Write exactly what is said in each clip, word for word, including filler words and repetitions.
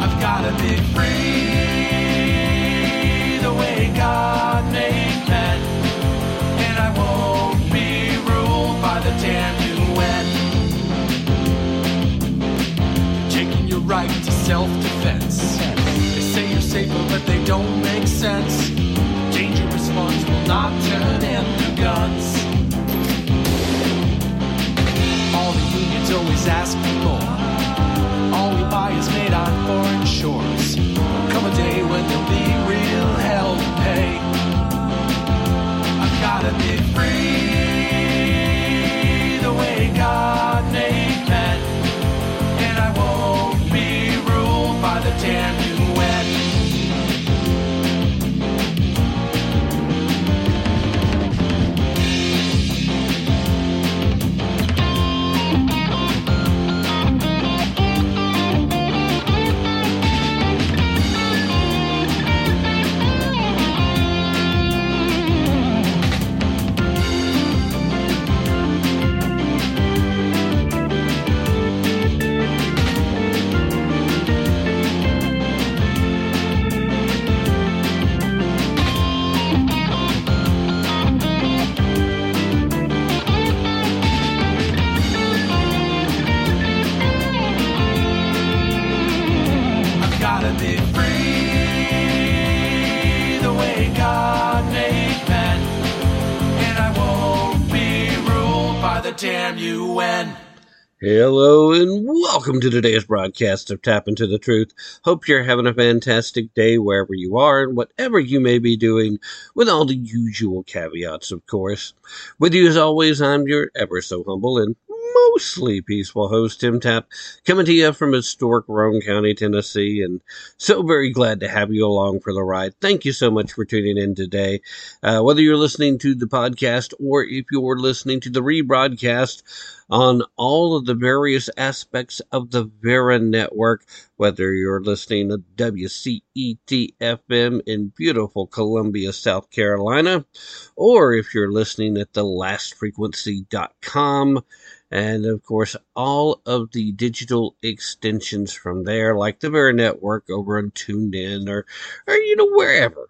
I've gotta be free, the way God made men, and I won't be ruled by the damn U N. Taking your right to self-defense. They say you're safer, but they don't make sense. Dangerous ones will not turn into guns. All the unions always ask for more. All we buy is made on foreign shores. Come a day when there'll be real hell to pay. I've gotta be free, the way God made men, and I won't be ruled by the damn U N. Damn U N. Hello and welcome to today's broadcast of Tap Into the Truth. Hope you're having a fantastic day wherever you are and whatever you may be doing, with all the usual caveats, of course. With you as always, I'm your ever so humble and mostly peaceful host, Tim Tap, coming to you from historic Roane County, Tennessee, and so very glad to have you along for the ride. Thank you so much for tuning in today. Uh, whether you're listening to the podcast or if you're listening to the rebroadcast on all of the various aspects of the Vera Network, whether you're listening to W C E T F M in beautiful Columbia, South Carolina, or if you're listening at the last frequency dot com, and, of course, all of the digital extensions from there, like the Vera Network over on TuneIn or, or, you know, wherever.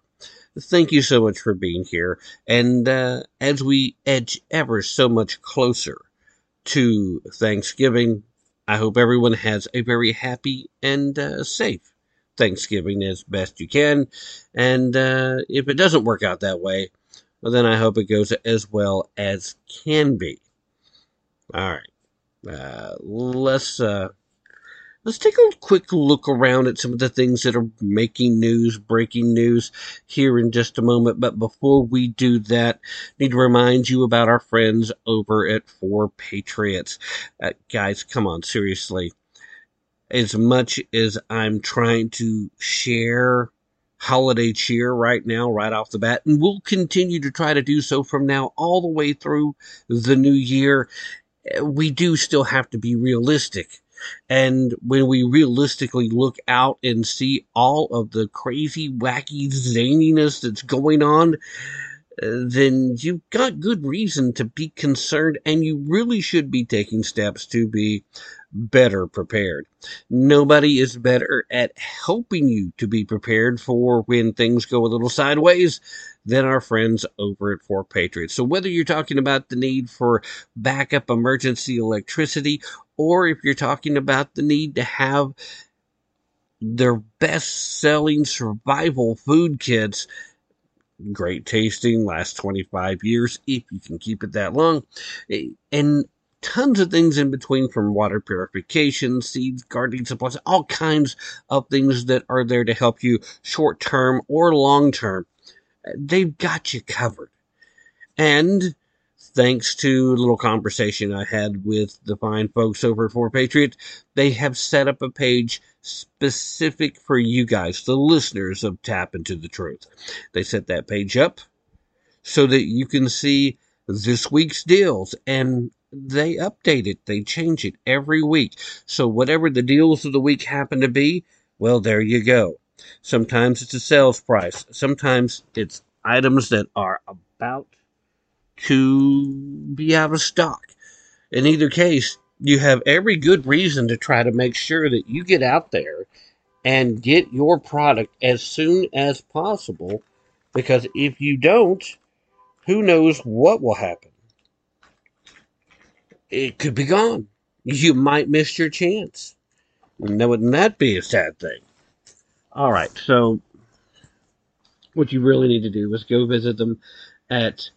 Thank you so much for being here. And uh, as we edge ever so much closer to Thanksgiving, I hope everyone has a very happy and uh, safe Thanksgiving as best you can. And uh, if it doesn't work out that way, well, then I hope it goes as well as can be. All right, uh, let's uh, let's take a quick look around at some of the things that are making news, breaking news here in just a moment. But before we do that, I need to remind you about our friends over at four Patriots. Uh, guys, come on, seriously. As much as I'm trying to share holiday cheer right now, right off the bat, and we'll continue to try to do so from now all the way through the new year, we do still have to be realistic. And when we realistically look out and see all of the crazy, wacky zaniness that's going on, then you've got good reason to be concerned, and you really should be taking steps to be better prepared. Nobody is better at helping you to be prepared for when things go a little sideways than our friends over at four Patriots. So whether you're talking about the need for backup emergency electricity, or if you're talking about the need to have their best-selling survival food kits, great tasting, last twenty-five years, if you can keep it that long, and tons of things in between, from water purification, seeds, gardening supplies, all kinds of things that are there to help you short-term or long-term. They've got you covered. And thanks to a little conversation I had with the fine folks over at four Patriots, they have set up a page specific for you guys, the listeners of Tap Into the Truth. They set that page up so that you can see this week's deals, and they update it. They change it every week. So whatever the deals of the week happen to be, well, there you go. Sometimes it's a sales price. Sometimes it's items that are about to be out of stock. In either case, you have every good reason to try to make sure that you get out there and get your product as soon as possible, because if you don't, who knows what will happen? It could be gone. You might miss your chance. Now, wouldn't that be a sad thing? All right, so what you really need to do is go visit them at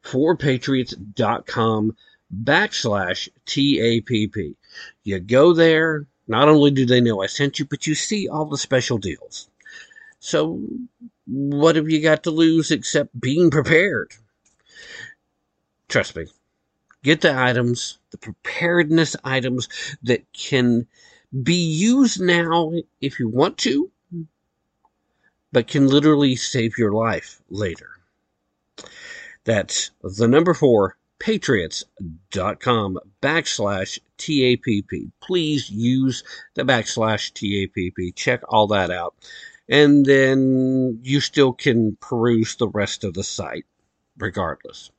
four patriots dot com backslash T A P P. You go there, not only do they know I sent you, but you see all the special deals. So what have you got to lose except being prepared? Trust me, get the items, the preparedness items that can be used now if you want to, but can literally save your life later. That's the number four, patriots dot com backslash T A P P. Please use the backslash T A P P. Check all that out. And then you still can peruse the rest of the site regardless.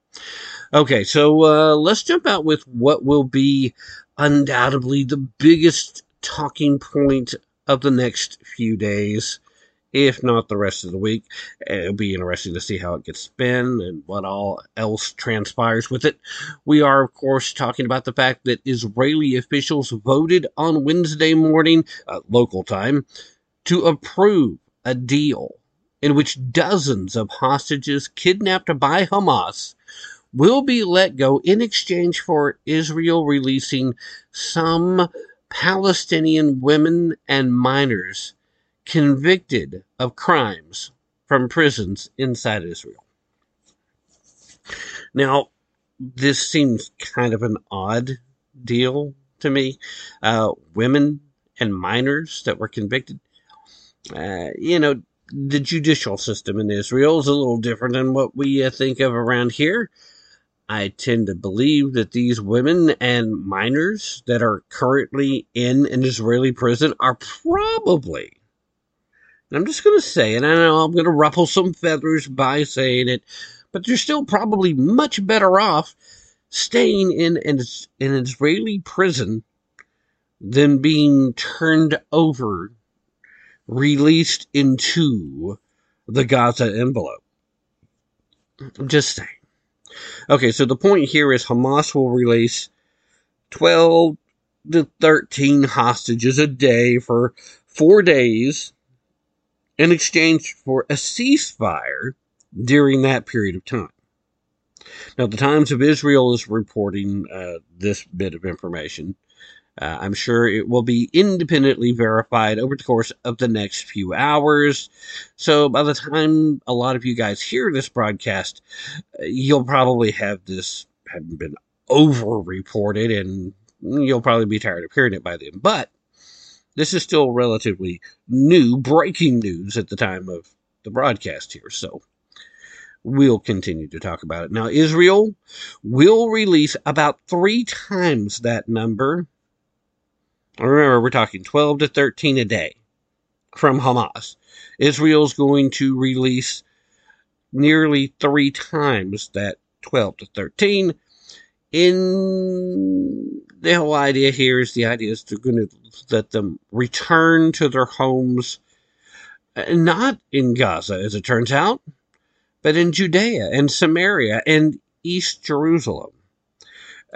Okay, so uh, let's jump out with what will be undoubtedly the biggest talking point of the next few days, if not the rest of the week. It'll be interesting to see how it gets spun and what all else transpires with it. We are, of course, talking about the fact that Israeli officials voted on Wednesday morning, uh, local time, to approve a deal in which dozens of hostages kidnapped by Hamas will be let go in exchange for Israel releasing some Palestinian women and minors convicted of crimes from prisons inside Israel. Now, this seems kind of an odd deal to me. Uh, women and minors that were convicted. Uh, you know, the judicial system in Israel is a little different than what we uh, think of around here. I tend to believe that these women and minors that are currently in an Israeli prison are probably, I'm just going to say it, I know I'm going to ruffle some feathers by saying it, but they're still probably much better off staying in an, an Israeli prison than being turned over, released into the Gaza envelope. I'm just saying. Okay, so the point here is Hamas will release twelve to thirteen hostages a day for four days in exchange for a ceasefire during that period of time. Now, the Times of Israel is reporting uh, this bit of information. Uh, I'm sure it will be independently verified over the course of the next few hours. So by the time a lot of you guys hear this broadcast, you'll probably have this haven't been over-reported, and you'll probably be tired of hearing it by then. But this is still relatively new, breaking news at the time of the broadcast here, so we'll continue to talk about it. Now, Israel will release about three times that number. Remember, we're talking twelve to thirteen a day from Hamas. Israel's going to release nearly three times that twelve to thirteen. In the whole idea here is the idea is they're going to let them return to their homes, not in Gaza, as it turns out, but in Judea and Samaria and East Jerusalem.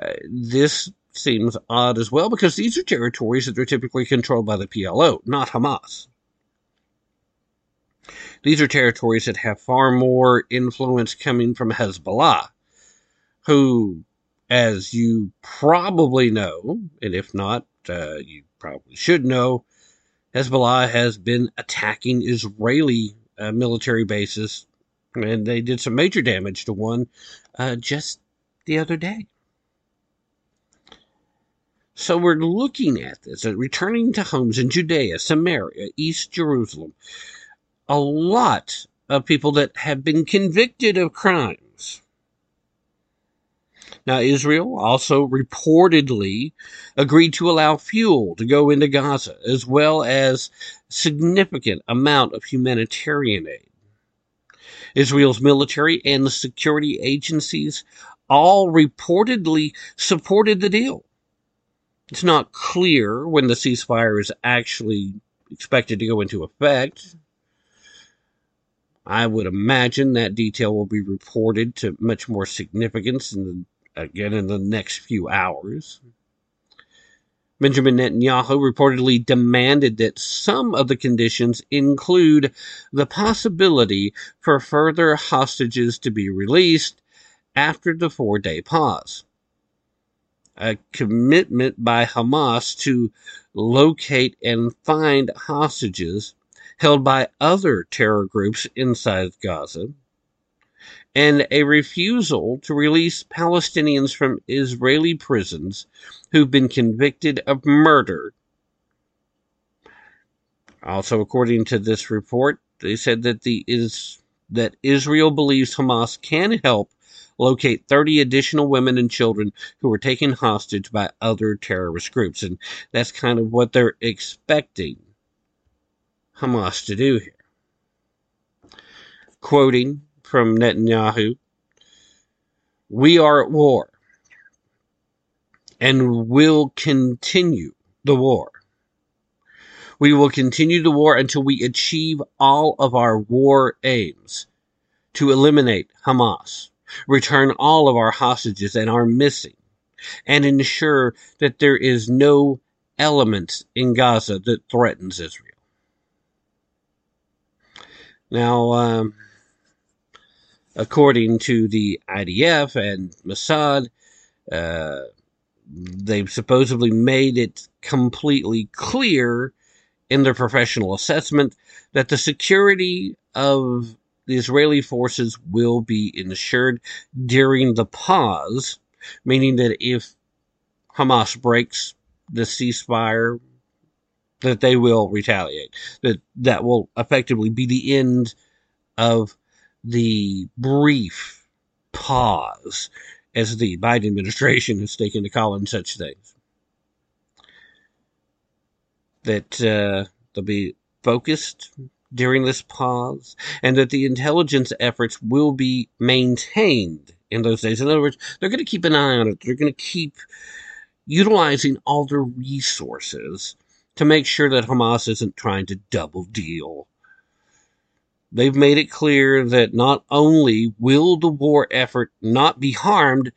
Uh, this seems odd as well, because these are territories that are typically controlled by the P L O, not Hamas. These are territories that have far more influence coming from Hezbollah, who, as you probably know, and if not, uh, you probably should know, Hezbollah has been attacking Israeli uh, military bases, and they did some major damage to one uh, just the other day. So we're looking at this, at returning to homes in Judea, Samaria, East Jerusalem. A lot of people that have been convicted of crimes. Now, Israel also reportedly agreed to allow fuel to go into Gaza, as well as significant amount of humanitarian aid. Israel's military and the security agencies all reportedly supported the deal. It's not clear when the ceasefire is actually expected to go into effect. I would imagine that detail will be reported to much more significance, in the, again, in the next few hours. Benjamin Netanyahu reportedly demanded that some of the conditions include the possibility for further hostages to be released after the four-day pause. A commitment by Hamas to locate and find hostages held by other terror groups inside Gaza, and a refusal to release Palestinians from Israeli prisons who've been convicted of murder. Also, according to this report, they said that the is that Israel believes Hamas can help locate thirty additional women and children who were taken hostage by other terrorist groups. And that's kind of what they're expecting Hamas to do here. Quoting from Netanyahu, "We are at war and will continue the war. We will continue the war until we achieve all of our war aims to eliminate Hamas, return all of our hostages and our missing, and ensure that there is no element in Gaza that threatens Israel." Now, um, according to the I D F and Mossad, uh, they've supposedly made it completely clear in their professional assessment that the security of the Israeli forces will be ensured during the pause, meaning that if Hamas breaks the ceasefire, that they will retaliate, that that will effectively be the end of the brief pause, as the Biden administration has taken to calling such things. That uh, they'll be focused during this pause, and that the intelligence efforts will be maintained in those days. In other words, they're going to keep an eye on it. They're going to keep utilizing all their resources to make sure that Hamas isn't trying to double deal. They've made it clear that not only will the war effort not be harmed,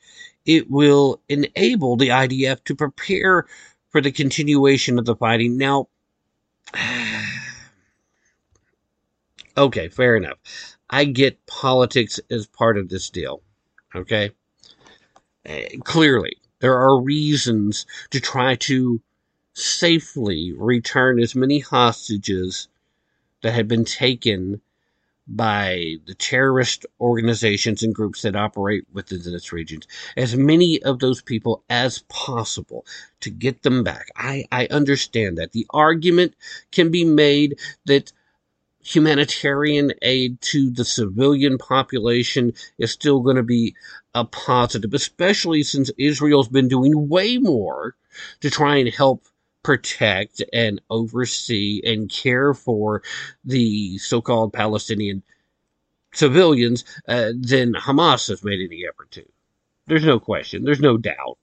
it will enable the I D F to prepare for the continuation of the fighting. Now, okay, fair enough. I get politics as part of this deal, okay? Clearly, there are reasons to try to safely return as many hostages that had been taken by the terrorist organizations and groups that operate within this region, as many of those people as possible, to get them back. I, I understand that. The argument can be made that humanitarian aid to the civilian population is still going to be a positive, especially since Israel's been doing way more to try and help protect and oversee and care for the so-called Palestinian civilians uh, than Hamas has made any effort to. There's no question. There's no doubt.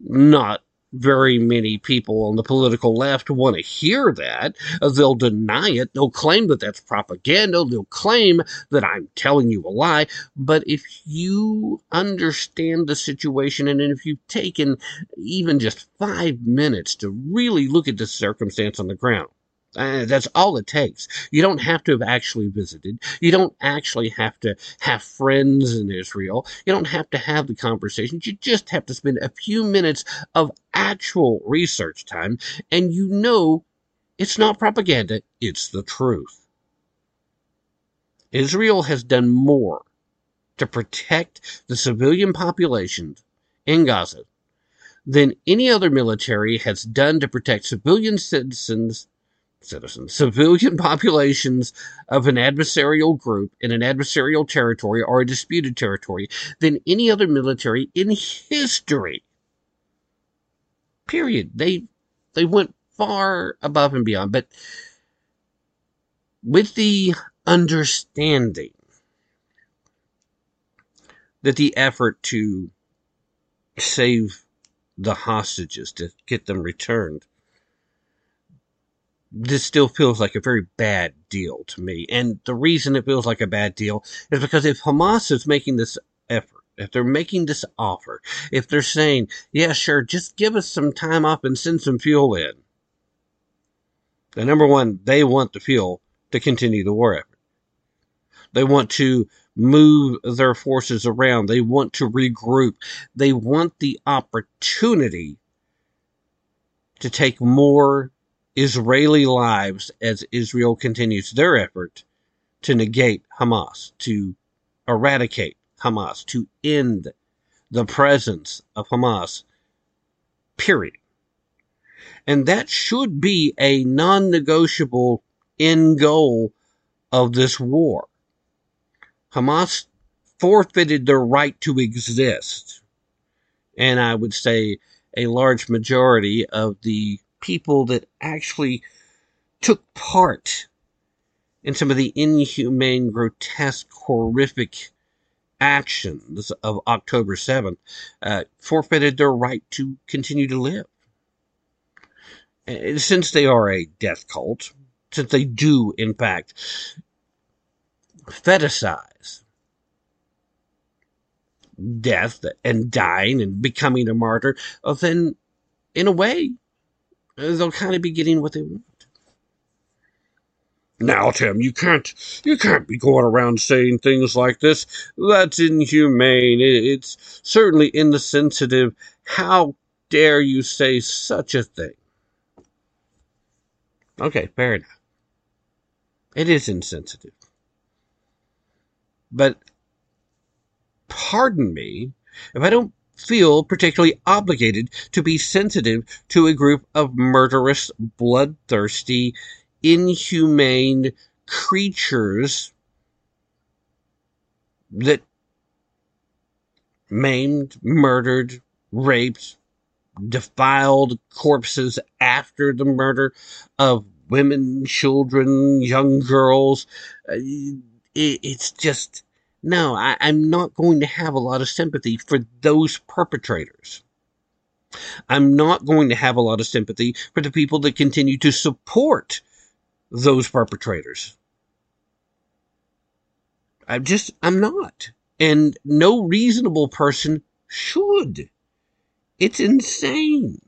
Not very many people on the political left want to hear that. They'll deny it. They'll claim that that's propaganda. They'll claim that I'm telling you a lie. But if you understand the situation, and if you've taken even just five minutes to really look at the circumstance on the ground, uh, that's all it takes. You don't have to have actually visited. You don't actually have to have friends in Israel. You don't have to have the conversations. You just have to spend a few minutes of actual research time, and you know it's not propaganda, it's the truth. Israel has done more to protect the civilian population in Gaza than any other military has done to protect civilian citizens, citizens, civilian populations of an adversarial group in an adversarial territory or a disputed territory than any other military in history. Period. They they went far above and beyond, but with the understanding that the effort to save the hostages, to get them returned, this still feels like a very bad deal to me. And the reason it feels like a bad deal is because if Hamas is making this effort, if they're making this offer, if they're saying, yeah, sure, just give us some time off and send some fuel in, then number one, they want the fuel to continue the war effort. They want to move their forces around. They want to regroup. They want the opportunity to take more Israeli lives as Israel continues their effort to negate Hamas, to eradicate Hamas, to end the presence of Hamas, period. And that should be a non-negotiable end goal of this war. Hamas forfeited their right to exist. And I would say a large majority of the people that actually took part in some of the inhumane, grotesque, horrific actions of October seventh uh, forfeited their right to continue to live. And since they are a death cult, since they do, in fact, fetishize death and dying and becoming a martyr, then, in a way, they'll kind of be getting what they want. Now, Tim, you can't, you can't be going around saying things like this. That's inhumane. It's certainly insensitive. How dare you say such a thing? Okay, fair enough. It is insensitive. But pardon me if I don't feel particularly obligated to be sensitive to a group of murderous, bloodthirsty, inhumane creatures that maimed, murdered, raped, defiled corpses after the murder of women, children, young girls. It's just... No, I, I'm not going to have a lot of sympathy for those perpetrators. I'm not going to have a lot of sympathy for the people that continue to support those perpetrators. I'm just, I'm not. And no reasonable person should. It's insane.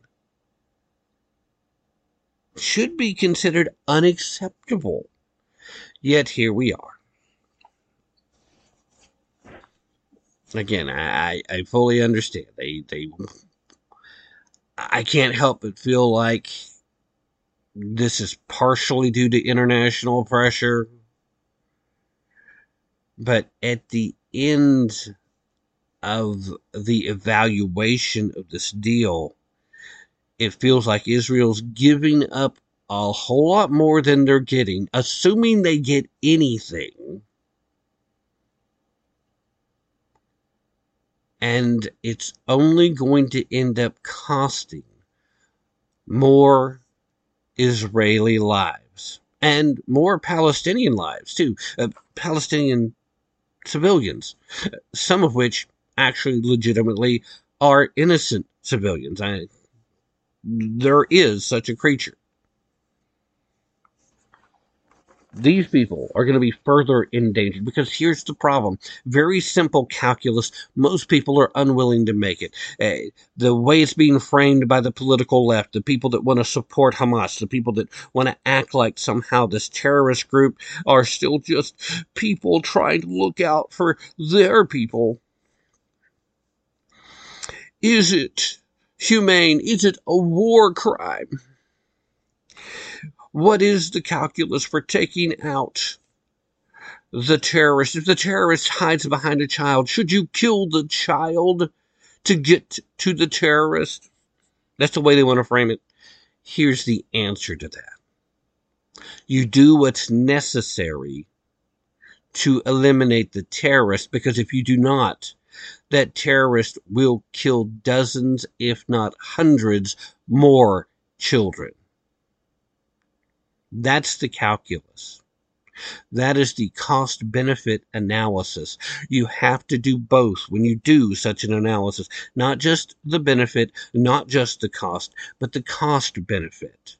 It should be considered unacceptable. Yet here we are. Again, I, I fully understand. They, they, I can't help but feel like this is partially due to international pressure. But at the end of the evaluation of this deal, it feels like Israel's giving up a whole lot more than they're getting, assuming they get anything. And it's only going to end up costing more Israeli lives and more Palestinian lives, too. Uh, Palestinian civilians, some of which actually legitimately are innocent civilians. I, there is such a creature. These people are going to be further endangered because here's the problem. Very simple calculus. Most people are unwilling to make it. Uh, the way it's being framed by the political left, the people that want to support Hamas, the people that want to act like somehow this terrorist group are still just people trying to look out for their people. Is it humane? Is it a war crime? What is the calculus for taking out the terrorist. If the terrorist hides behind a child, should you kill the child to get to the terrorist? That's the way they want to frame it. Here's the answer to that. You do what's necessary to eliminate the terrorist, because if you do not, that terrorist will kill dozens, if not hundreds, more children. That's the calculus. That is the cost-benefit analysis. You have to do both when you do such an analysis. Not just the benefit, not just the cost, but the cost-benefit.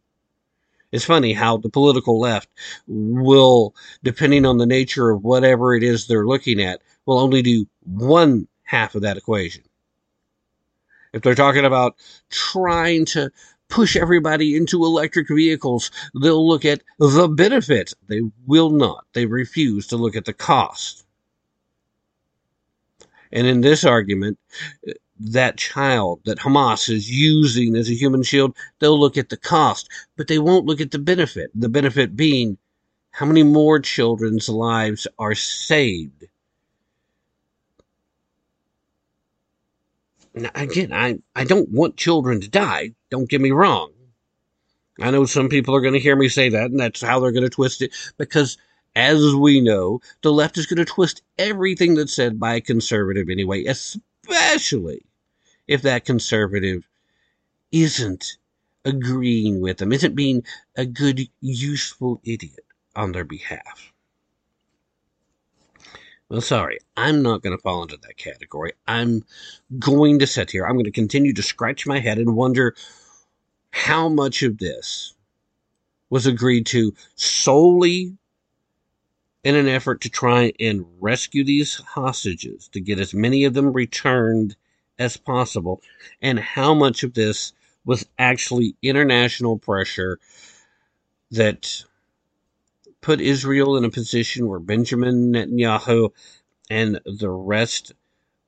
It's funny how the political left will, depending on the nature of whatever it is they're looking at, will only do one half of that equation. If they're talking about trying to push everybody into electric vehicles, they'll look at the benefit. They will not. They refuse to look at the cost. And in this argument, that child that Hamas is using as a human shield, they'll look at the cost, but they won't look at the benefit. The benefit being how many more children's lives are saved. Now, again, I, I don't want children to die. Don't get me wrong. I know some people are going to hear me say that, and that's how they're going to twist it, because as we know, the left is going to twist everything that's said by a conservative anyway, especially if that conservative isn't agreeing with them, isn't being a good, useful idiot on their behalf. Well, sorry, I'm not going to fall into that category. I'm going to sit here. I'm going to continue to scratch my head and wonder how much of this was agreed to solely in an effort to try and rescue these hostages, to get as many of them returned as possible, and how much of this was actually international pressure that put Israel in a position where Benjamin Netanyahu and the rest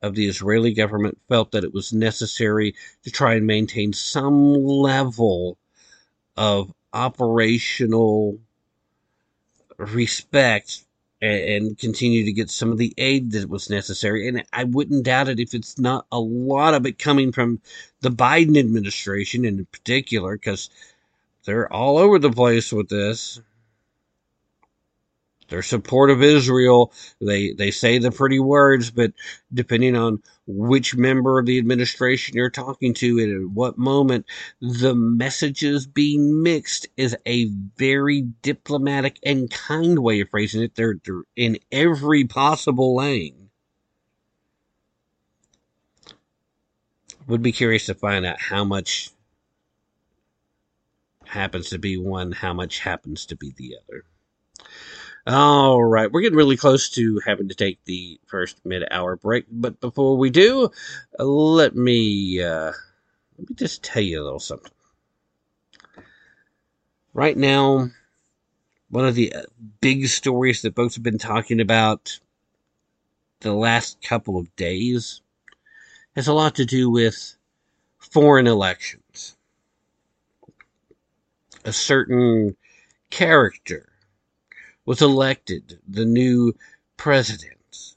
of the Israeli government felt that it was necessary to try and maintain some level of operational respect and continue to get some of the aid that was necessary. And I wouldn't doubt it if it's not a lot of it coming from the Biden administration in particular, because they're all over the place with this. Their support of Israel, they, they say the pretty words, but depending on which member of the administration you're talking to and at what moment, the messages being mixed is a very diplomatic and kind way of phrasing it. They're, they're in every possible lane. Would be curious to find out how much happens to be one, how much happens to be the other. All right, we're getting really close to having to take the first mid-hour break, but before we do, let me uh, let me just tell you a little something. Right now, one of the big stories that folks have been talking about the last couple of days has a lot to do with foreign elections. A certain character was elected the new president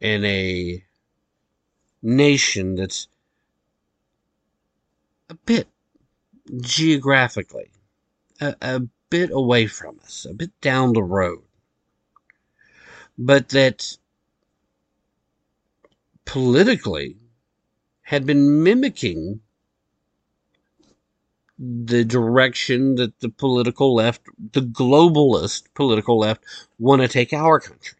in a nation that's a bit geographically, a, a bit away from us, a bit down the road, but that politically had been mimicking the direction that the political left, the globalist political left, want to take our country.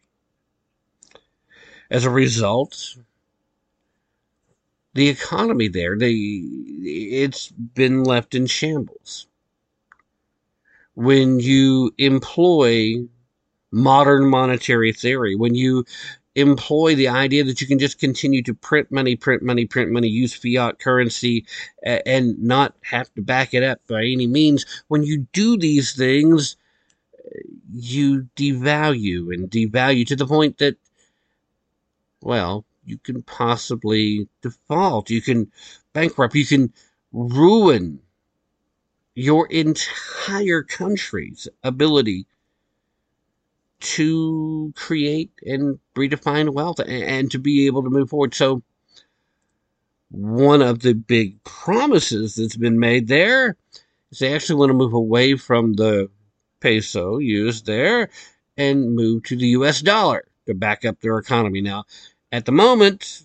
As a result, the economy there, they, it's been left in shambles. When you employ modern monetary theory, when you employ the idea that you can just continue to print money, print money, print money, use fiat currency, and not have to back it up by any means. When you do these things, you devalue and devalue to the point that, well, you can possibly default. You can bankrupt. You can ruin your entire country's ability to create and redefine wealth and to be able to move forward. So one of the big promises that's been made there is they actually want to move away from the peso used there and move to the U S dollar to back up their economy. Now, at the moment,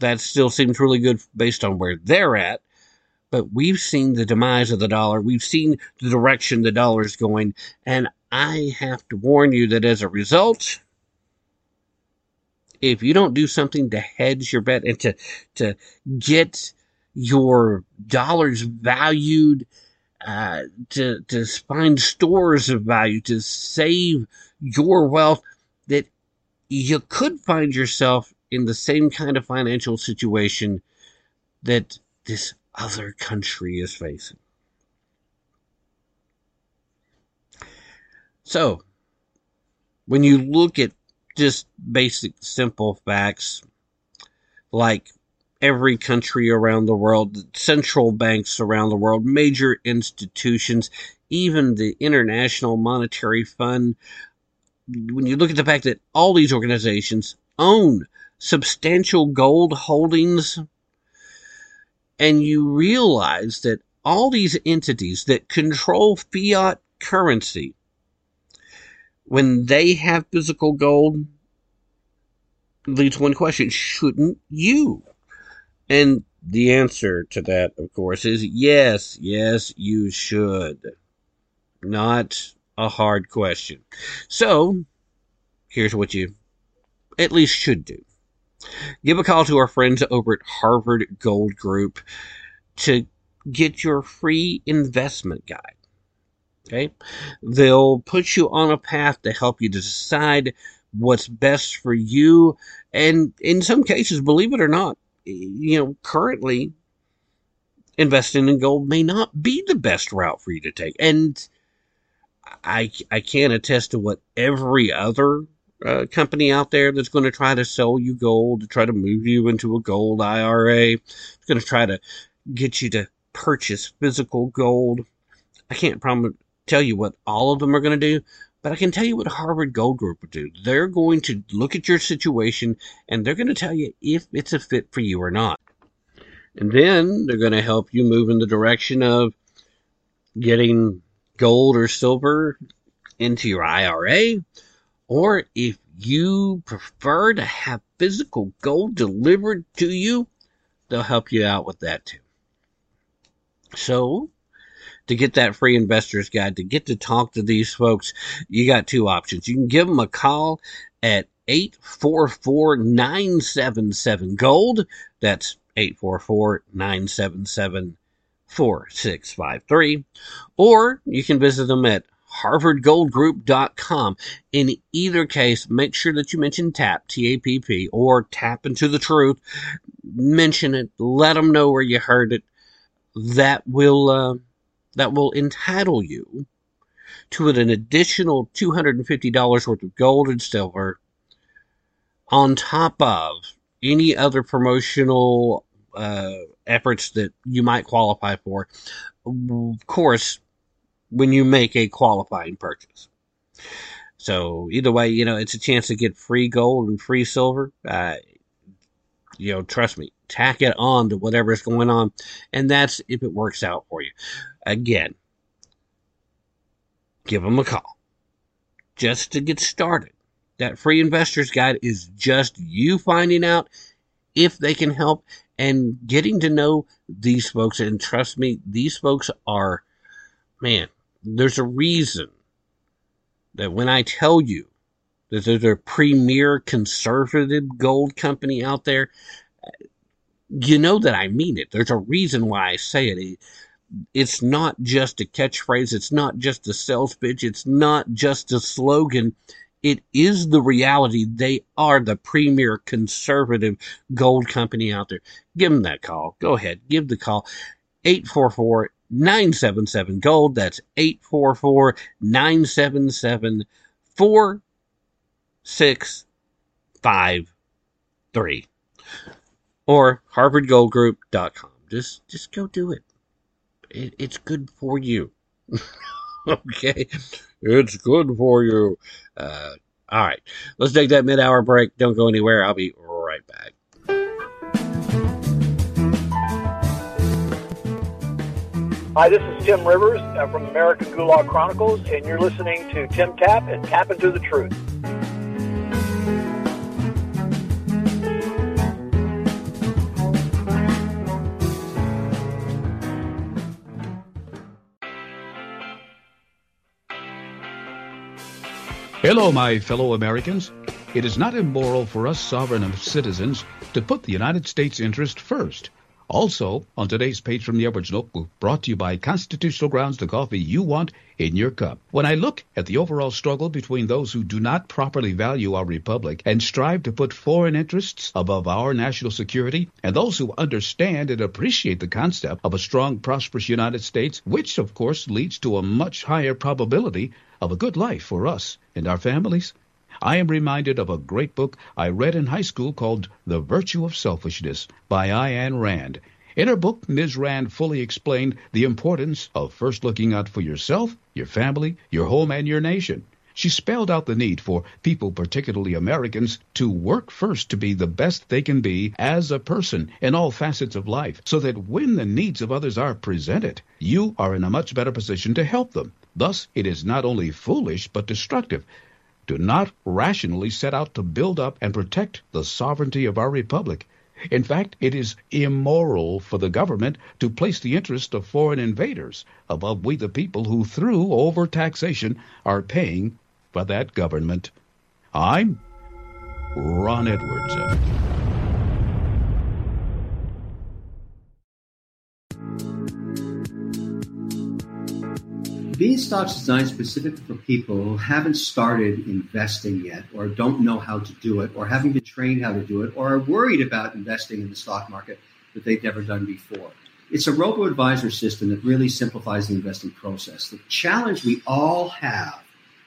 that still seems really good based on where they're at. But we've seen the demise of the dollar. We've seen the direction the dollar is going. And I have to warn you that as a result, if you don't do something to hedge your bet and to, to get your dollars valued, uh, to, to find stores of value, to save your wealth, that you could find yourself in the same kind of financial situation that this other country is facing. So, when you look at just basic, simple facts, like every country around the world, central banks around the world, major institutions, even the International Monetary Fund, when you look at the fact that all these organizations own substantial gold holdings, and you realize that all these entities that control fiat currency, when they have physical gold, leads one question, shouldn't you? And the answer to that, of course, is yes, yes, you should. Not a hard question. So, here's what you at least should do. Give a call to our friends over at Harvard Gold Group to get your free investment guide. Okay? They'll put you on a path to help you decide what's best for you. And in some cases, believe it or not, you know, currently investing in gold may not be the best route for you to take. And I, I can't attest to what every other Uh, company out there that's going to try to sell you gold, to try to move you into a gold I R A. It's going to try to get you to purchase physical gold. I can't prom- tell you what all of them are going to do, but I can tell you what Harvard Gold Group would do. They're going to look at your situation, and they're going to tell you if it's a fit for you or not. And then they're going to help you move in the direction of getting gold or silver into your I R A, or if you prefer to have physical gold delivered to you, they'll help you out with that too. So, to get that free investor's guide, to get to talk to these folks, you got two options. You can give them a call at eight four four, nine seven seven, GOLD. That's eight four four, nine seven seven, four six five three. Or you can visit them at Harvard Gold Group dot com. In either case, make sure that you mention TAP, T A P P, or Tap Into the Truth. Mention it. Let them know where you heard it. That will uh, that will entitle you to an additional two hundred fifty dollars worth of gold and silver on top of any other promotional uh, efforts that you might qualify for. Of course, when you make a qualifying purchase. So either way, you know, it's a chance to get free gold and free silver. Uh, you know, trust me, tack it on to whatever is going on. And that's if it works out for you. Again, give them a call just to get started. That free investor's guide is just you finding out if they can help and getting to know these folks. And trust me, these folks are, man, there's a reason that when I tell you that there's a premier conservative gold company out there, you know that I mean it. There's a reason why I say it. It's not just a catchphrase. It's not just a sales pitch. It's not just a slogan. It is the reality. They are the premier conservative gold company out there. Give them that call. Go ahead. Give the call. eight four four, nine seven seven, GOLD. That's eight four four, nine seven seven, four six five three. Or Harvard Gold Group dot com. Just, just go do it. it. It's good for you. Okay, it's good for you. Uh, all right, let's take that mid-hour break. Don't go anywhere. I'll be right back. Hi, this is Tim Rivers from American Gulag Chronicles, and you're listening to Tim Tap and Tap Into the Truth. Hello, my fellow Americans. It is not immoral for us sovereign citizens to put the United States interest first. Also, on today's Page from the Edwards Notebook, brought to you by Constitutional Grounds, the coffee you want in your cup. When I look at the overall struggle between those who do not properly value our republic and strive to put foreign interests above our national security, and those who understand and appreciate the concept of a strong, prosperous United States, which, of course, leads to a much higher probability of a good life for us and our families, I am reminded of a great book I read in high school called The Virtue of Selfishness by Ayn Rand. In her book, Miz Rand fully explained the importance of first looking out for yourself, your family, your home, and your nation. She spelled out the need for people, particularly Americans, to work first to be the best they can be as a person in all facets of life, so that when the needs of others are presented, you are in a much better position to help them. Thus, it is not only foolish but destructive to not rationally set out to build up and protect the sovereignty of our republic. In fact, it is immoral for the government to place the interest of foreign invaders above we the people who, through overtaxation, are paying for that government. I'm Ron Edwards. Beanstalk's designed specific for people who haven't started investing yet, or don't know how to do it, or haven't been trained how to do it, or are worried about investing in the stock market that they've never done before. It's a robo-advisor system that really simplifies the investing process. The challenge we all have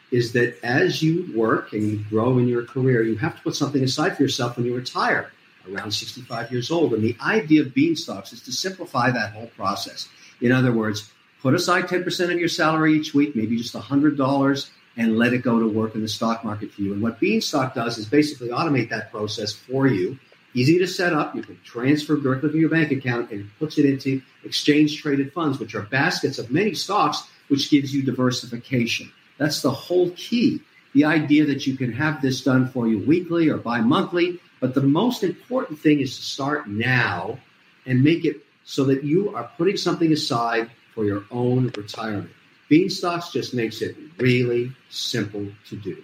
is that as you work and you grow in your career, you have to put something aside for yourself when you retire, around sixty-five years old. And the idea of Beanstalks is to simplify that whole process. In other words, put aside ten percent of your salary each week, maybe just one hundred dollars, and let it go to work in the stock market for you. And what Beanstalk does is basically automate that process for you. Easy to set up. You can transfer directly to your bank account, and it puts it into exchange-traded funds, which are baskets of many stocks, which gives you diversification. That's the whole key. The idea that you can have this done for you weekly or bi-monthly. But the most important thing is to start now and make it so that you are putting something aside for your own retirement. Beanstalks just makes it really simple to do.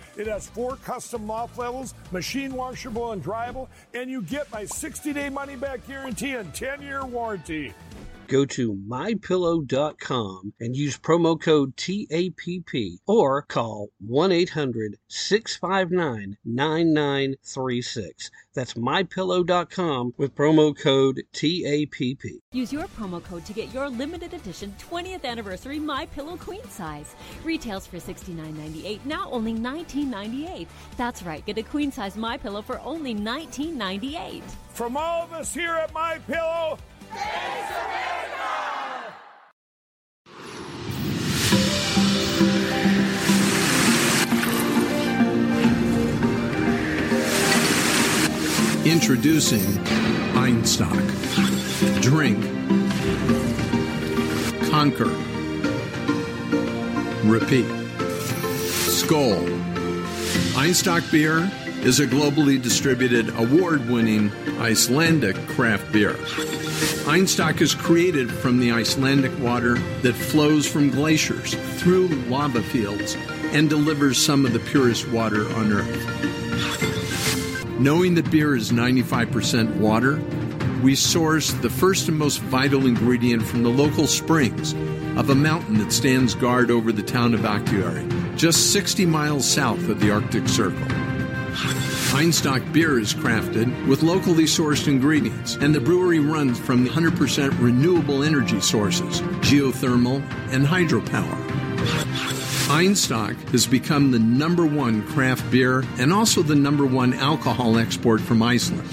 It has four custom loft levels, machine washable and dryable, and you get my sixty-day money-back guarantee and ten-year warranty. Go to my pillow dot com and use promo code T A P P or call one eight hundred, six five nine, nine nine three six. That's my pillow dot com with promo code T A P P. Use your promo code to get your limited edition twentieth anniversary MyPillow queen size. Retails for sixty-nine ninety-eight, now only nineteen ninety-eight. That's right, get a queen size MyPillow for only nineteen ninety-eight. From all of us here at MyPillow, thanks, America! Introducing Einstock. Drink. Conquer. Repeat. Skull. Einstock beer is a globally distributed, award-winning Icelandic craft beer. Einstock is created from the Icelandic water that flows from glaciers through lava fields and delivers some of the purest water on Earth. Knowing that beer is ninety-five percent water, we source the first and most vital ingredient from the local springs of a mountain that stands guard over the town of Akureyri, just sixty miles south of the Arctic Circle. Einstock beer is crafted with locally sourced ingredients, and the brewery runs from one hundred percent renewable energy sources, geothermal and hydropower. Einstock has become the number one craft beer and also the number one alcohol export from Iceland.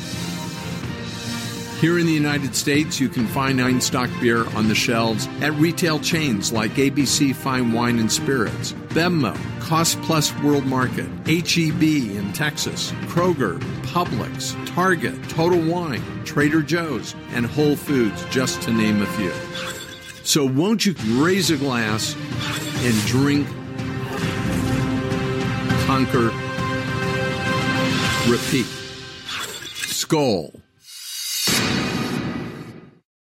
Here in the United States, you can find Einstock beer on the shelves at retail chains like A B C Fine Wine and Spirits, Bevmo, Cost Plus World Market, H E B in Texas, Kroger, Publix, Target, Total Wine, Trader Joe's, and Whole Foods, just to name a few. So won't you raise a glass and drink, conquer, repeat. Skull.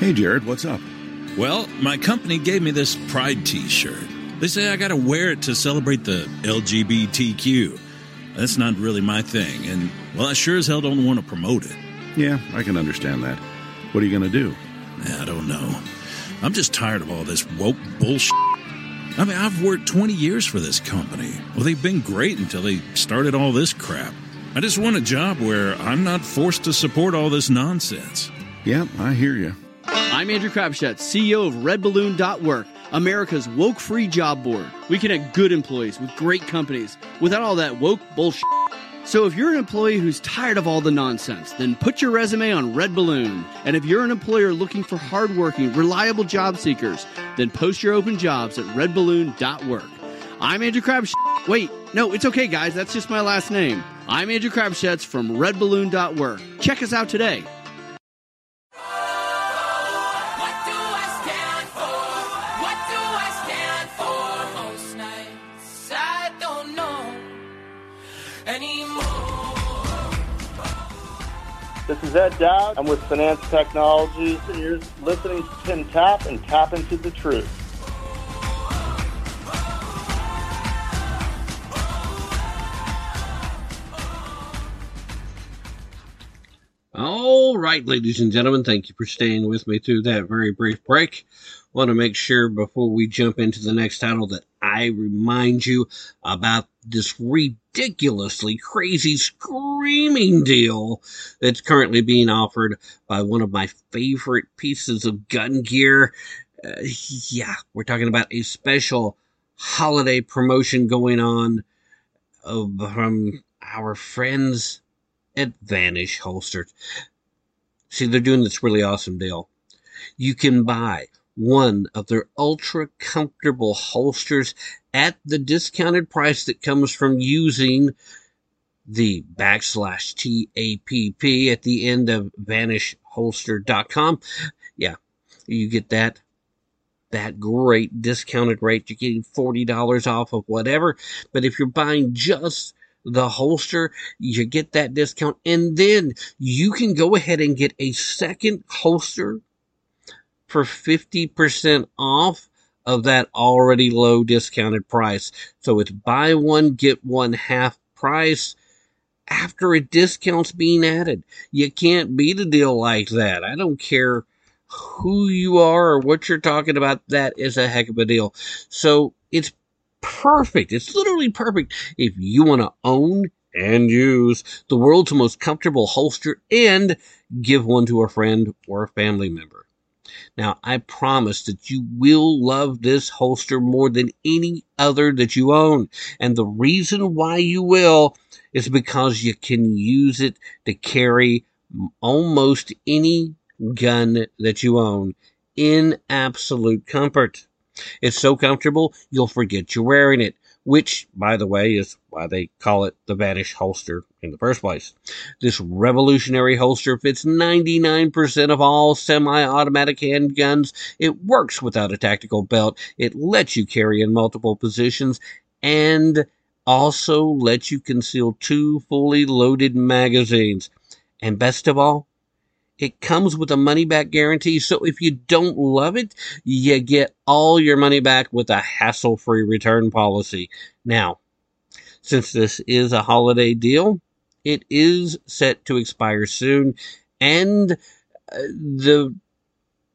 Hey, Jared, what's up? Well, my company gave me this Pride t-shirt. They say I gotta wear it to celebrate the L G B T Q. That's not really my thing, and, well, I sure as hell don't want to promote it. Yeah, I can understand that. What are you gonna do? I don't know. I'm just tired of all this woke bullshit. I mean, I've worked twenty years for this company. Well, they've been great until they started all this crap. I just want a job where I'm not forced to support all this nonsense. Yep, yeah, I hear you. I'm Andrew Krabschatz, C E O of Red Balloon dot Work, America's woke-free job board. We connect good employees with great companies without all that woke bullshit. So if you're an employee who's tired of all the nonsense, then put your resume on Red Balloon. And if you're an employer looking for hardworking, reliable job seekers, then post your open jobs at Red Balloon dot Work. I'm Andrew Krabschatz. Wait, no, it's okay, guys. That's just my last name. I'm Andrew Krabschatz from Red Balloon dot Work. Check us out today. This is Ed Dowd. I'm with Finance Technologies, and you're listening to Tim Tap and Tap Into the Truth. All right, ladies and gentlemen, thank you for staying with me through that very brief break. I want to make sure before we jump into the next title that I remind you about this ridiculously crazy screaming deal that's currently being offered by one of my favorite pieces of gun gear. Uh, yeah, we're talking about a special holiday promotion going on uh, from our friends at V N S H Holster. See, they're doing this really awesome deal. You can buy one of their ultra-comfortable holsters at the discounted price that comes from using the backslash T A P P at the end of V N S H Holster dot com. Yeah, you get that, that great discounted rate. You're getting forty dollars off of whatever. But if you're buying just the holster, you get that discount. And then you can go ahead and get a second holster for fifty percent off of that already low discounted price. So it's buy one, get one half price after a discount's being added. You can't beat a deal like that. I don't care who you are or what you're talking about. That is a heck of a deal. So it's perfect. It's literally perfect if you want to own and use the world's most comfortable holster and give one to a friend or a family member. Now, I promise that you will love this holster more than any other that you own. And the reason why you will is because you can use it to carry almost any gun that you own in absolute comfort. It's so comfortable, you'll forget you're wearing it. which, by the way, is why they call it the V N S H Holster in the first place. This revolutionary holster fits ninety-nine percent of all semi-automatic handguns. It works without a tactical belt. It lets you carry in multiple positions and also lets you conceal two fully loaded magazines. And best of all, it comes with a money-back guarantee, so if you don't love it, you get all your money back with a hassle-free return policy. Now, since this is a holiday deal, it is set to expire soon, and the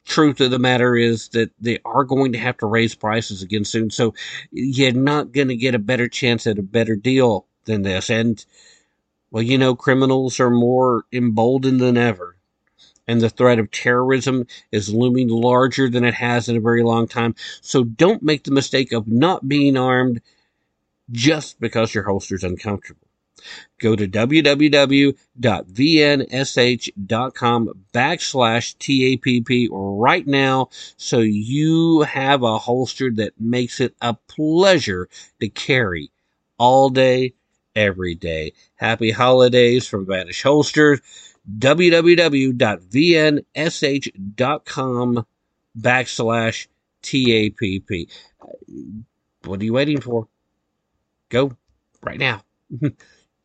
truth of the matter is that they are going to have to raise prices again soon, so you're not going to get a better chance at a better deal than this. And, well, you know, criminals are more emboldened than ever. And the threat of terrorism is looming larger than it has in a very long time. So don't make the mistake of not being armed just because your holster's uncomfortable. Go to www.vnsh.com backslash TAPP right now so you have a holster that makes it a pleasure to carry all day, every day. Happy holidays from V N S H Holsters. www.vnsh.com backslash TAPP. What are you waiting for? Go right now.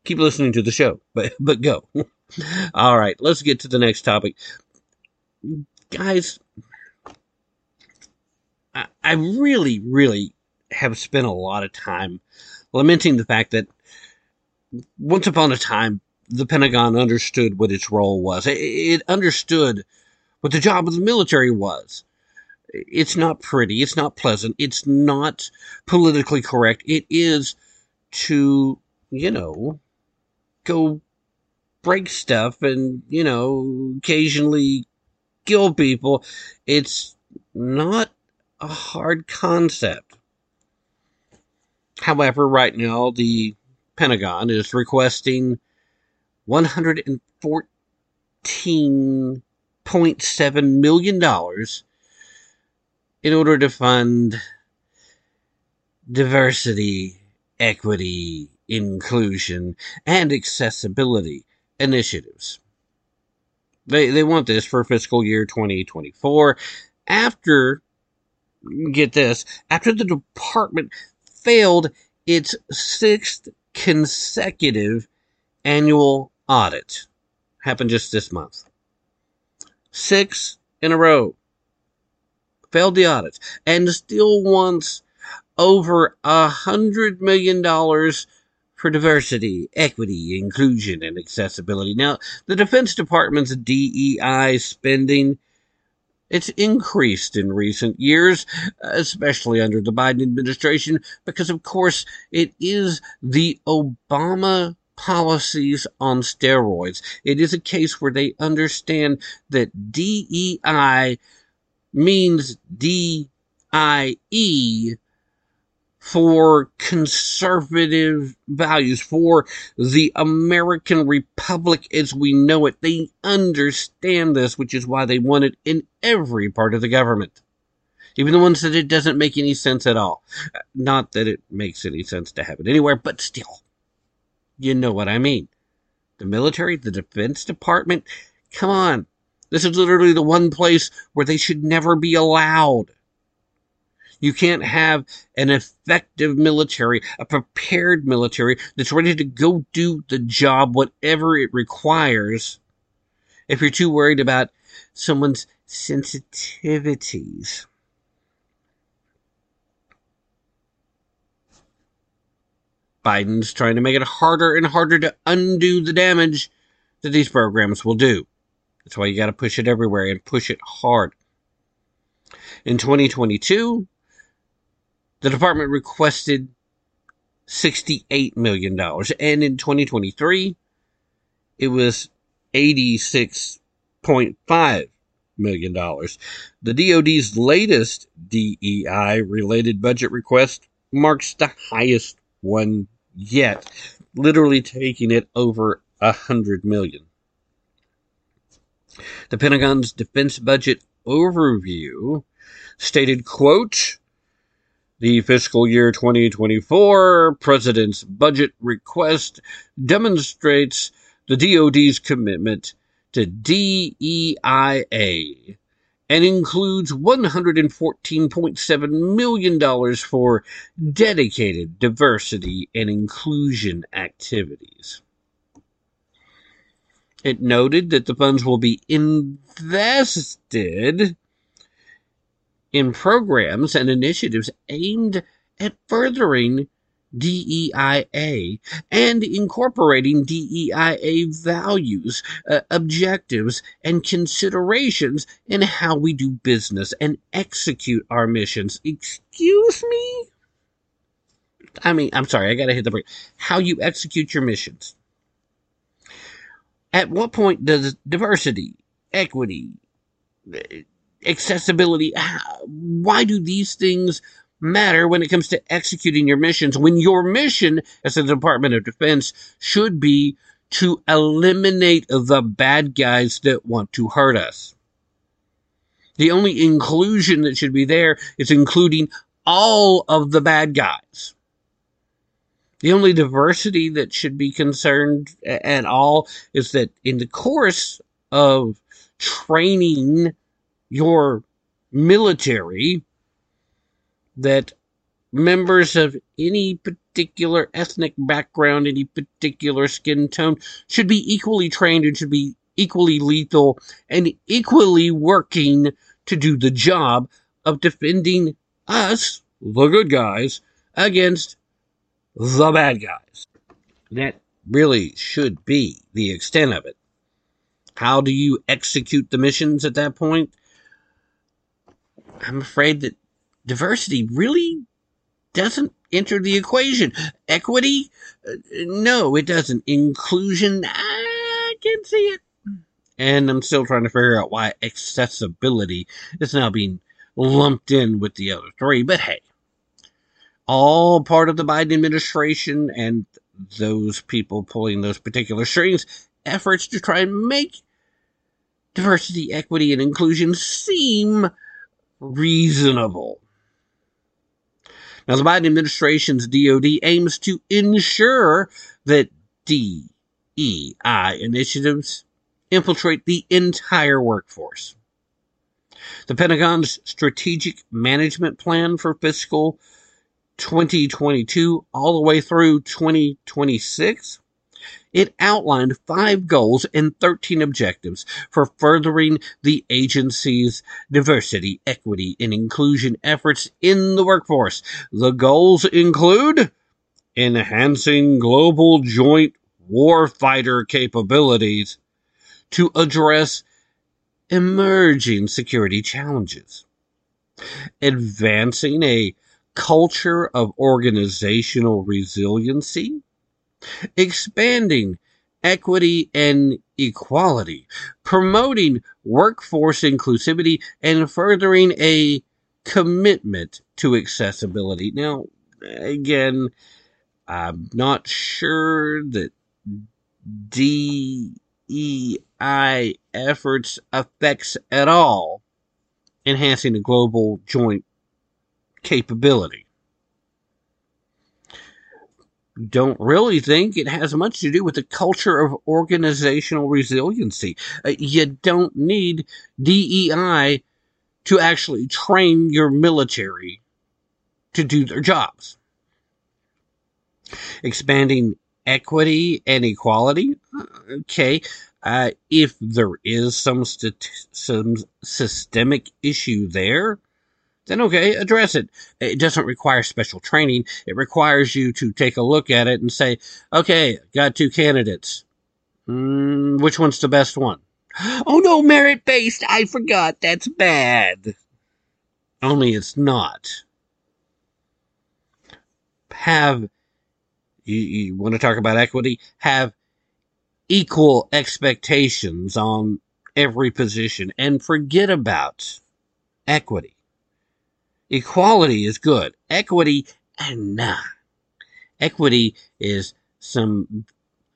Keep listening to the show, but, but go. All right, let's get to the next topic. Guys, I, I really, really have spent a lot of time lamenting the fact that once upon a time, the Pentagon understood what its role was. It, it understood what the job of the military was. It's not pretty. It's not pleasant. It's not politically correct. It is to, you know, go break stuff and, you know, occasionally kill people. It's not a hard concept. However, right now, the Pentagon is requesting one hundred fourteen point seven million dollars in order to fund diversity, equity, inclusion, and accessibility initiatives. They they want this for fiscal year twenty twenty-four after, get this, after the department failed its sixth consecutive annual audit. Happened just this month. Six in a row. Failed the audit. And still wants over a hundred million dollars for diversity, equity, inclusion, and accessibility. Now, the Defense Department's D E I spending, it's increased in recent years, especially under the Biden administration, because, of course, it is the Obama policies on steroids. It is a case where they understand that D E I means D I E for conservative values, for the American Republic as we know it. They understand this, which is why they want it in every part of the government. Even the ones that it doesn't make any sense at all. Not that it makes any sense to have it anywhere, but still. You know what I mean. The military, the Defense Department, come on. This is literally the one place where they should never be allowed. You can't have an effective military, a prepared military that's ready to go do the job, whatever it requires, if you're too worried about someone's sensitivities. Biden's trying to make it harder and harder to undo the damage that these programs will do. That's why you got to push it everywhere and push it hard. In twenty twenty-two, the department requested sixty-eight million dollars. And in twenty twenty-three, it was eighty-six point five million dollars. The D O D's latest D E I-related budget request marks the highest one yet, literally taking it over a hundred million. The Pentagon's defense budget overview stated, quote, The fiscal year twenty twenty-four president's budget request demonstrates the D O D's commitment to D E I A and includes one hundred fourteen point seven million dollars for dedicated diversity and inclusion activities. It noted that the funds will be invested in programs and initiatives aimed at furthering D E I A and incorporating D E I A values, uh, objectives, and considerations in how we do business and execute our missions. Excuse me? I mean, I'm sorry, I gotta hit the break. How you execute your missions. At what point does diversity, equity, accessibility, why do these things matter when it comes to executing your missions, when your mission as the Department of Defense should be to eliminate the bad guys that want to hurt us? The only inclusion that should be there is including all of the bad guys. The only diversity that should be concerned at all is that in the course of training your military, that members of any particular ethnic background, any particular skin tone, should be equally trained and should be equally lethal and equally working to do the job of defending us, the good guys, against the bad guys. That really should be the extent of it. How do you execute the missions at that point? I'm afraid that diversity really doesn't enter the equation. Equity? No, it doesn't. Inclusion? I can see it. And I'm still trying to figure out why accessibility is now being lumped in with the other three, but hey. All part of the Biden administration and those people pulling those particular strings, efforts to try and make diversity, equity, and inclusion seem reasonable. Now, the Biden administration's D O D aims to ensure that D E I initiatives infiltrate the entire workforce. The Pentagon's Strategic Management Plan for fiscal twenty twenty-two all the way through twenty twenty-six, it outlined five goals and thirteen objectives for furthering the agency's diversity, equity, and inclusion efforts in the workforce. The goals include enhancing global joint warfighter capabilities to address emerging security challenges, advancing a culture of organizational resiliency, expanding equity and equality, promoting workforce inclusivity, and furthering a commitment to accessibility. Now, again, I'm not sure that D E I efforts affects at all enhancing the global joint capability. Don't really think it has much to do with the culture of organizational resiliency. Uh, you don't need D E I to actually train your military to do their jobs. Expanding equity and equality? Okay. Uh, if there is some, st- some systemic issue there, then okay, address it. It doesn't require special training. It requires you to take a look at it and say, okay, got two candidates. Mm, which one's the best one? Oh no, merit-based. I forgot. That's bad. Only it's not. Have, you, you want to talk about equity? Have equal expectations on every position and forget about equity. Equality is good. Equity, and nah. Equity is some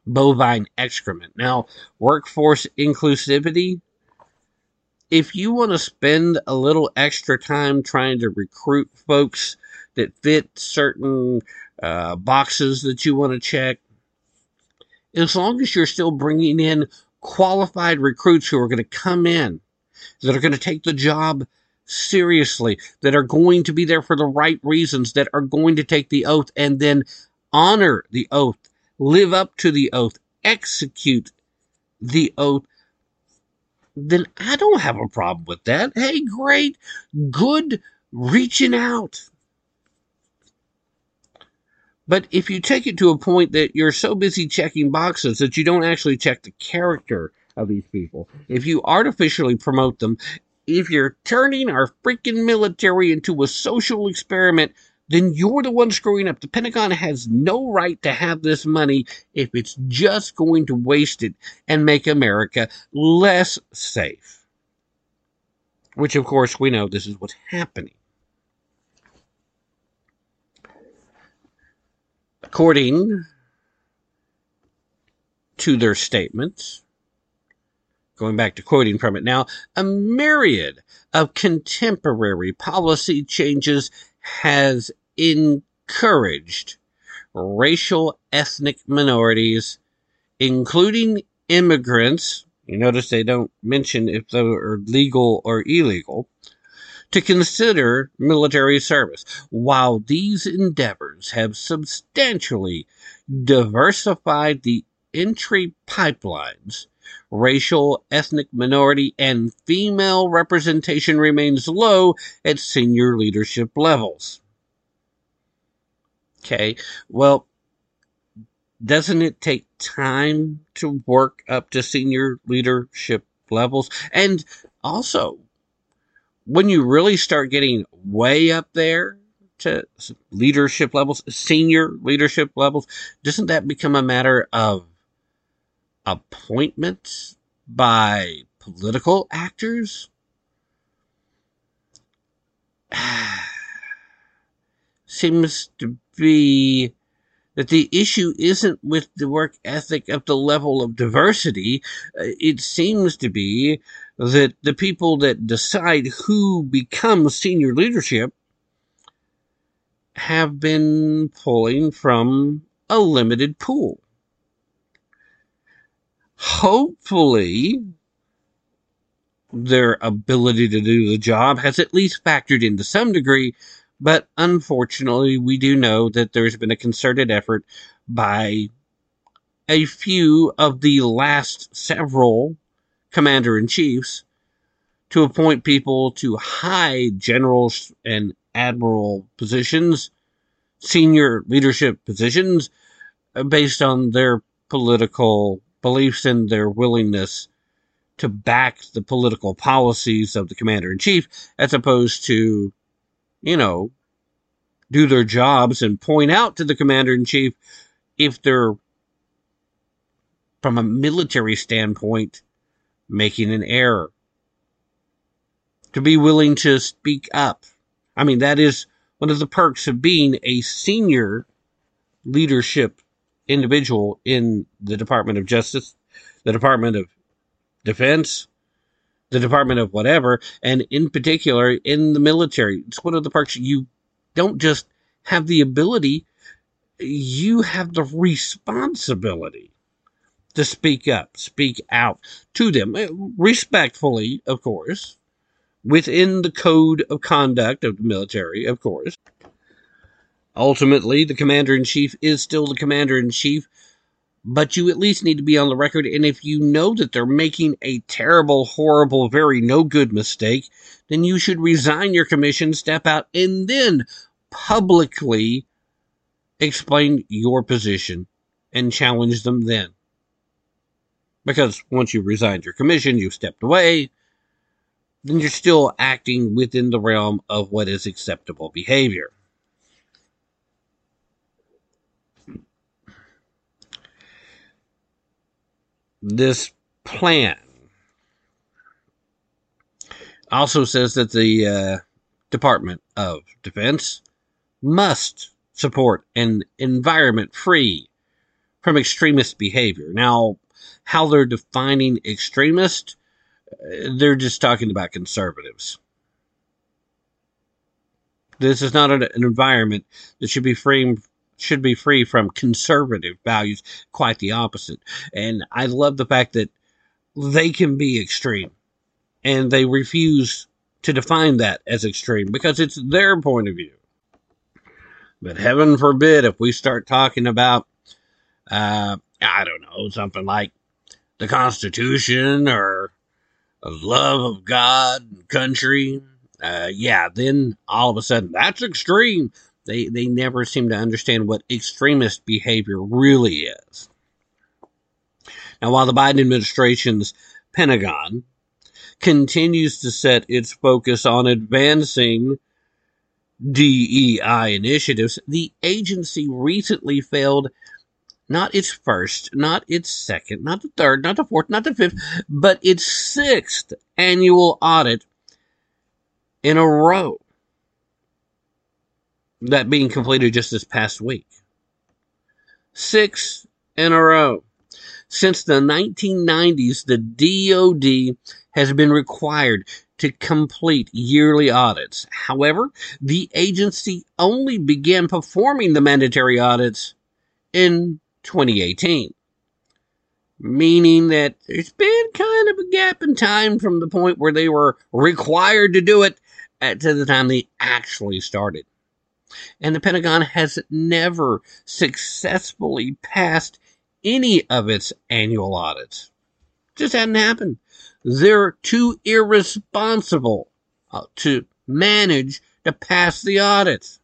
bovine excrement. Now, workforce inclusivity, if you want to spend a little extra time trying to recruit folks that fit certain uh, boxes that you want to check, as long as you're still bringing in qualified recruits who are going to come in, that are going to take the job seriously, that are going to be there for the right reasons, that are going to take the oath and then honor the oath, live up to the oath, execute the oath, then I don't have a problem with that. Hey, great, good reaching out. But if you take it to a point that you're so busy checking boxes that you don't actually check the character of these people, if you artificially promote them, if you're turning our freaking military into a social experiment, then you're the one screwing up. The Pentagon has no right to have this money if it's just going to waste it and make America less safe. Which, of course, we know this is what's happening. According to their statements, going back to quoting from it now, a myriad of contemporary policy changes has encouraged racial ethnic minorities, including immigrants, you notice they don't mention if they are legal or illegal, to consider military service. While these endeavors have substantially diversified the entry pipelines, racial, ethnic minority, and female representation remains low at senior leadership levels. Okay, well, doesn't it take time to work up to senior leadership levels? And also, when you really start getting way up there to leadership levels, senior leadership levels, doesn't that become a matter of appointments by political actors? Seems to be that the issue isn't with the work ethic of the level of diversity. It seems to be that the people that decide who becomes senior leadership have been pulling from a limited pool. Hopefully, their ability to do the job has at least factored into some degree, but unfortunately, we do know that there's been a concerted effort by a few of the last several commander-in-chiefs to appoint people to high general and admiral positions, senior leadership positions, based on their political beliefs in their willingness to back the political policies of the commander-in-chief, as opposed to, you know, do their jobs and point out to the commander-in-chief if they're, from a military standpoint, making an error. To be willing to speak up. I mean, that is one of the perks of being a senior leadership individual in the Department of Justice, the Department of Defense, the Department of whatever, and in particular in the military. It's one of the parts you don't just have the ability, you have the responsibility to speak up, speak out to them, respectfully, of course, within the code of conduct of the military, of course. Ultimately, the commander-in-chief is still the commander-in-chief, but you at least need to be on the record. And if you know that they're making a terrible, horrible, very no-good mistake, then you should resign your commission, step out, and then publicly explain your position and challenge them then. Because once you resigned your commission, you've stepped away, then you're still acting within the realm of what is acceptable behavior. This plan also says that the uh, Department of Defense must support an environment free from extremist behavior. Now, how they're defining extremist, They're just talking about conservatives. This is not an environment that should be framed should be free from conservative values, quite the opposite. And I love the fact that they can be extreme, and they refuse to define that as extreme because it's their point of view. But heaven forbid if we start talking about, uh, I don't know, something like the Constitution or love of God and country, uh, yeah, then all of a sudden that's extreme. They they never seem to understand what extremist behavior really is. Now, while the Biden administration's Pentagon continues to set its focus on advancing D E I initiatives, the agency recently failed not its first, not its second, not the third, not the fourth, not the fifth, but its sixth annual audit in a row. That being completed just this past week. Six in a row. Since the nineteen nineties, the D O D has been required to complete yearly audits. However, the agency only began performing the mandatory audits in twenty eighteen, meaning that there's been kind of a gap in time from the point where they were required to do it to the time they actually started. And the Pentagon has never successfully passed any of its annual audits. Just hadn't happened. They're too irresponsible to manage to pass the audits.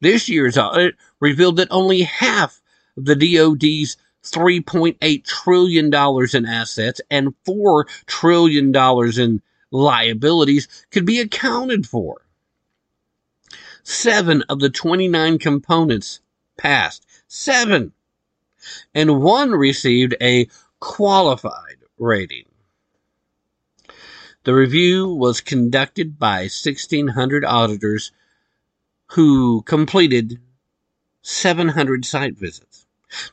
This year's audit revealed that only half of the D O D's three point eight trillion dollars in assets and four trillion dollars in liabilities could be accounted for. Seven of the twenty-nine components passed. Seven. And one received a qualified rating. The review was conducted by sixteen hundred auditors who completed seven hundred site visits.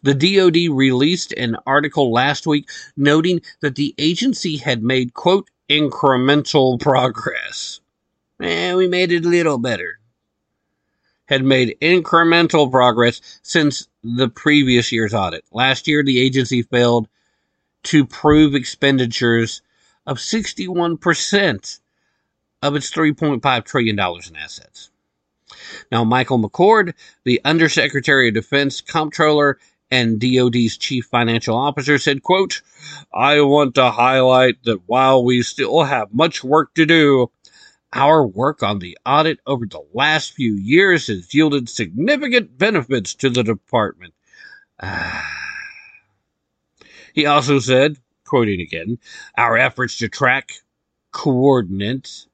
The D O D released an article last week noting that the agency had made, quote, incremental progress. Eh, we made it a little better. Had made incremental progress since the previous year's audit. Last year, the agency failed to prove expenditures of sixty-one percent of its three point five trillion dollars in assets. Now, Michael McCord, the Undersecretary of Defense, Comptroller, and D O D's Chief Financial Officer said, quote, I want to highlight that while we still have much work to do, our work on the audit over the last few years has yielded significant benefits to the department. Uh, he also said, quoting again, our efforts to track, coordinate,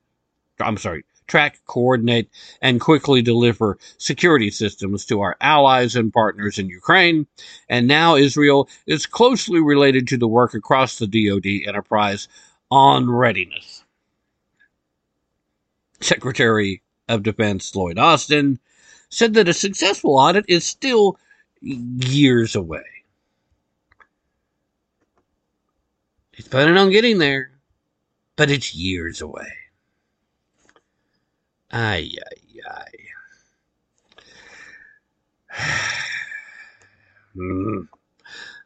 I'm sorry, track, coordinate, and quickly deliver security systems to our allies and partners in Ukraine, and now Israel is closely related to the work across the D O D enterprise on readiness. Secretary of Defense Lloyd Austin said that a successful audit is still years away. It's planning on getting there, but it's years away. Ay, ay, ay. mm.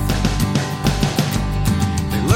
They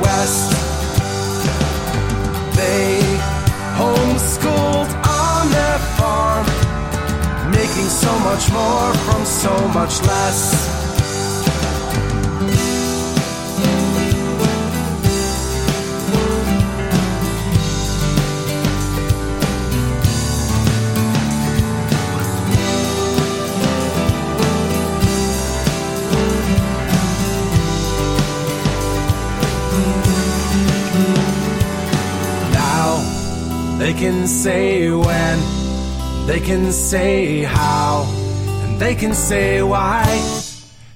West. They homeschooled on their farm, making so much more from so much less. They can say when, they can say how, and they can say why.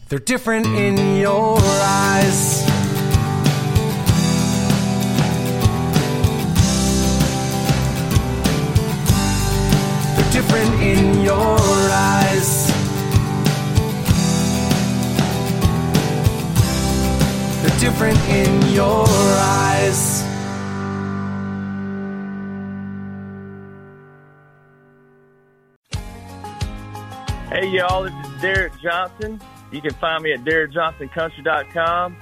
They're different in your eyes. They're different in your eyes. They're different in your eyes. Hey y'all, this is Derek Johnson. You can find me at derek johnson country dot com.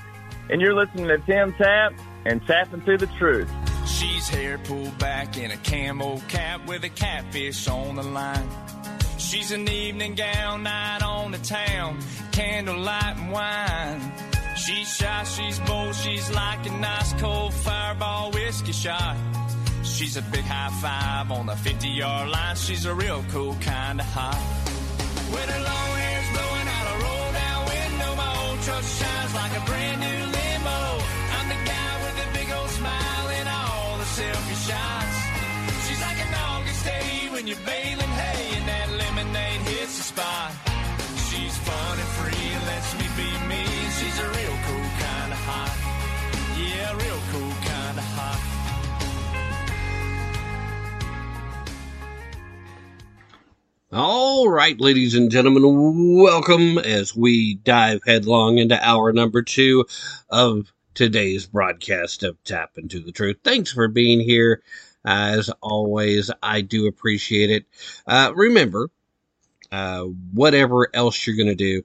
And you're listening to Tim Tap and Tapping Through the Truth. She's hair pulled back in a camo cap with a catfish on the line. She's an evening gown, night on the town, candlelight and wine. She's shy, she's bold, she's like a nice cold fireball whiskey shot. She's a big high five on the fifty-yard line. She's a real cool kind of hot. With her long hair's blowing out a roll-down window, my old truck shines like a brand-new limo. I'm the guy with the big old smile and all the selfie shots. She's like an August day when you're baling hay and that lemonade hits the spot. She's fun and free and lets me be me. She's a real cool kind of hot. Yeah, real cool kind of hot. All right, ladies and gentlemen, welcome as we dive headlong into hour number two of today's broadcast of Tap Into the Truth. Thanks for being here. Uh, as always, I do appreciate it. Uh, remember, uh, whatever else you're going to do,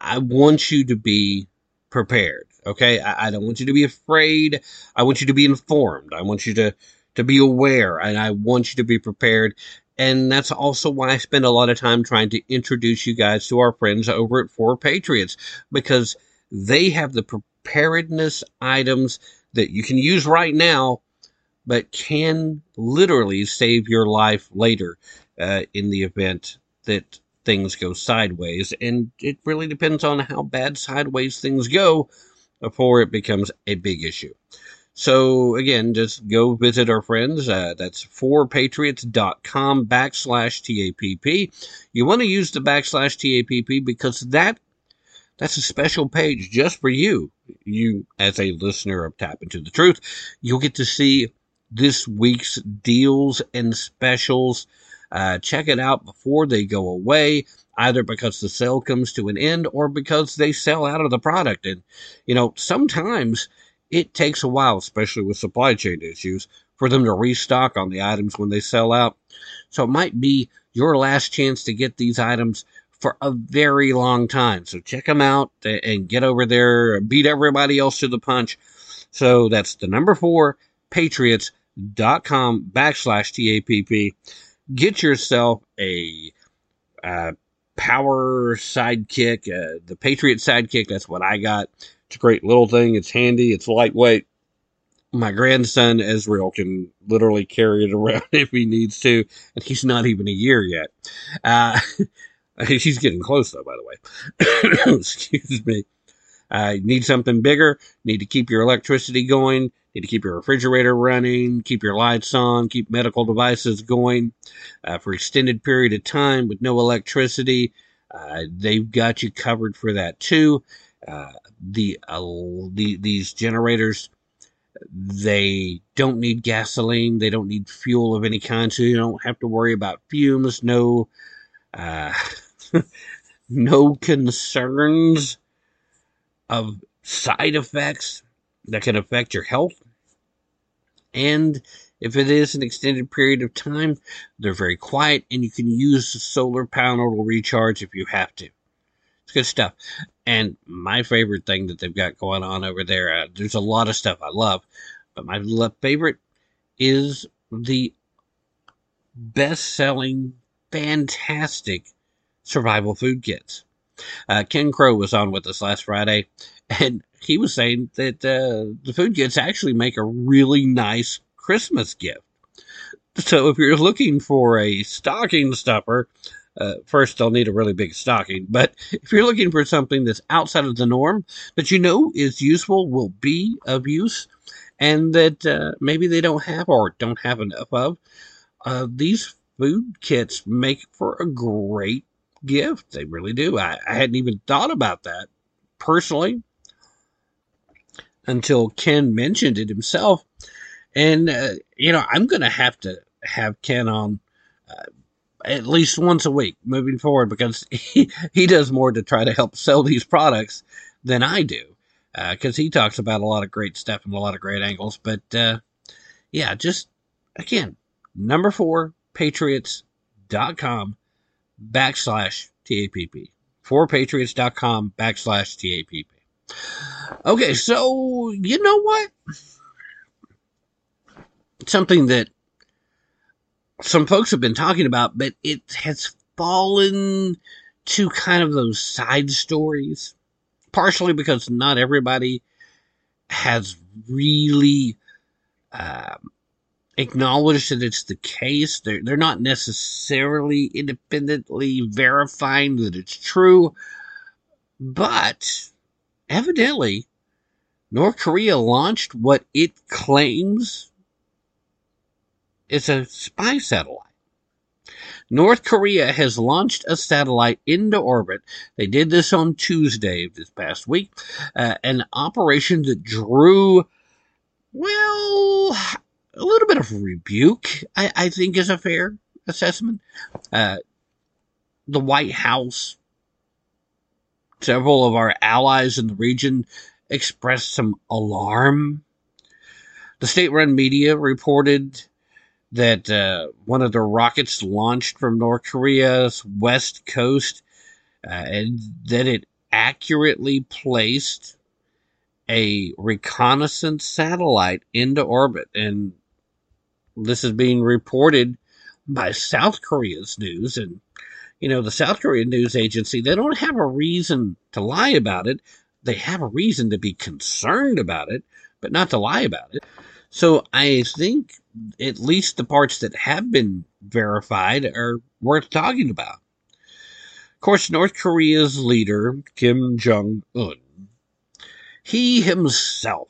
I want you to be prepared, okay? I, I don't want you to be afraid. I want you to be informed. I want you to, to be aware, and I want you to be prepared. And that's also why I spend a lot of time trying to introduce you guys to our friends over at four Patriots, because they have the preparedness items that you can use right now, but can literally save your life later uh, in the event that things go sideways. And it really depends on how bad sideways things go before it becomes a big issue. So, again, just go visit our friends. Uh, that's four patriots dot com backslash T A P P. You want to use the backslash T A P P because that that's a special page just for you. You, as a listener of Tap Into the Truth, you'll get to see this week's deals and specials. Uh, check it out before they go away, either because the sale comes to an end or because they sell out of the product. And, you know, sometimes it takes a while, especially with supply chain issues, for them to restock on the items when they sell out. So it might be your last chance to get these items for a very long time. So check them out and get over there and beat everybody else to the punch. So that's the number four, patriots dot com backslash T A P P. Get yourself a uh, power sidekick, uh, the Patriot sidekick. That's what I got. It's a great little thing. It's handy. It's lightweight. My grandson, Israel, can literally carry it around if he needs to, and he's not even a year yet. Uh, he's getting close, though, by the way. Excuse me. Uh, you need something bigger. You need to keep your electricity going. You need to keep your refrigerator running. Keep your lights on. Keep medical devices going uh, for an extended period of time with no electricity. Uh, they've got you covered for that too. Uh, the, uh, the these generators, they don't need gasoline. They don't need fuel of any kind, so you don't have to worry about fumes. No, uh, no concerns of side effects that can affect your health. And if it is an extended period of time, they're very quiet, and you can use the solar panel to recharge if you have to. It's good stuff. And my favorite thing that they've got going on over there, uh, there's a lot of stuff I love, but my favorite is the best-selling, fantastic survival food kits. Uh, Ken Crow was on with us last Friday, and he was saying that uh, the food kits actually make a really nice Christmas gift. So if you're looking for a stocking stuffer, uh, first they'll need a really big stocking. But if you're looking for something that's outside of the norm, that you know is useful, will be of use, and that uh, maybe they don't have or don't have enough of, uh, these food kits make for a great gift. They really do. I, I hadn't even thought about that personally until Ken mentioned it himself. And, uh, you know, I'm going to have to have Ken on uh, at least once a week moving forward, because he, he does more to try to help sell these products than I do, because uh, he talks about a lot of great stuff and a lot of great angles. But, uh, yeah, just, again, number four, patriots dot com backslash T A P P. four patriots dot com backslash T A P P. Okay, so, you know what? Something that some folks have been talking about, but it has fallen to kind of those side stories, partially because not everybody has really uh, acknowledged that it's the case. They're, they're not necessarily independently verifying that it's true, but evidently North Korea launched what it claims is a spy satellite. North Korea has launched a satellite into orbit. They did this on Tuesday of this past week. Uh, an operation that drew, well, a little bit of rebuke, I, I think is a fair assessment. Uh, the White House, several of our allies in the region expressed some alarm. The state-run media reported that uh, one of the rockets launched from North Korea's west coast, uh, and that it accurately placed a reconnaissance satellite into orbit. And this is being reported by South Korea's news. And, you know, the South Korean news agency, they don't have a reason to lie about it. They have a reason to be concerned about it, but not to lie about it. So I think at least the parts that have been verified are worth talking about. Of course, North Korea's leader, Kim Jong-un, he himself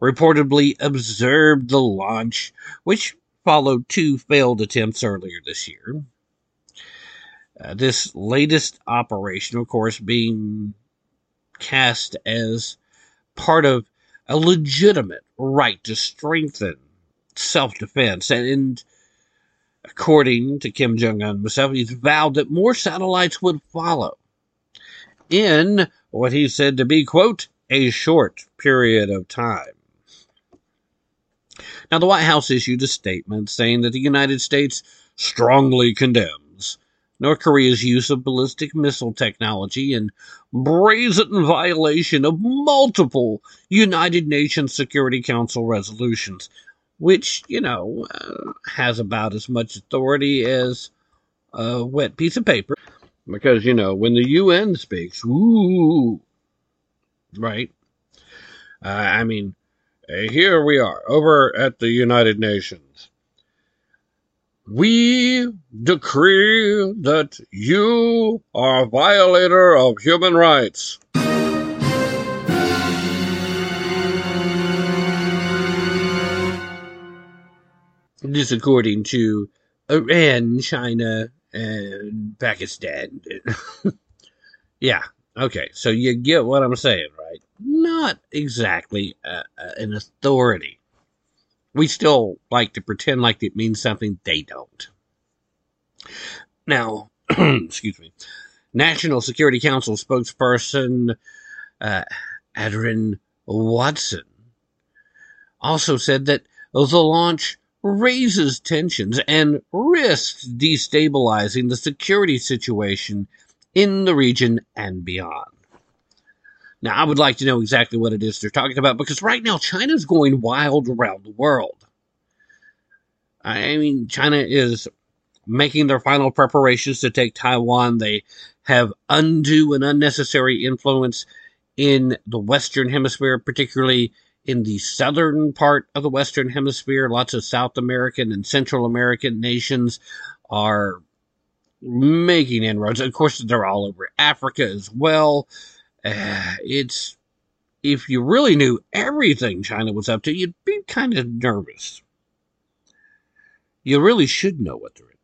reportedly observed the launch, which followed two failed attempts earlier this year. Uh, this latest operation, of course, being cast as part of a legitimate right to strengthen self-defense. And, and according to Kim Jong-un himself, he's vowed that more satellites would follow in what he said to be, quote, a short period of time. Now, the White House issued a statement saying that the United States strongly condemns North Korea's use of ballistic missile technology in brazen violation of multiple United Nations Security Council resolutions, which, you know, uh, has about as much authority as a wet piece of paper. Because, you know, when the U N speaks, ooh, right? Uh, I mean, here we are, over at the United Nations. We decree that you are a violator of human rights. This according to Iran, China, and Pakistan. Yeah, okay, so you get what I'm saying, right? Not exactly uh, an authority. We still like to pretend like it means something they don't. Now, excuse me, National Security Council spokesperson uh, Adrian Watson also said that the launch raises tensions and risks destabilizing the security situation in the region and beyond. Now, I would like to know exactly what it is they're talking about, because right now China's going wild around the world. I mean, China is making their final preparations to take Taiwan. They have undue and unnecessary influence in the Western Hemisphere, particularly in the southern part of the Western Hemisphere. Lots of South American and Central American nations are making inroads. Of course, they're all over Africa as well. Uh, it's, if you really knew everything China was up to, you'd be kind of nervous. You really should know what they're into.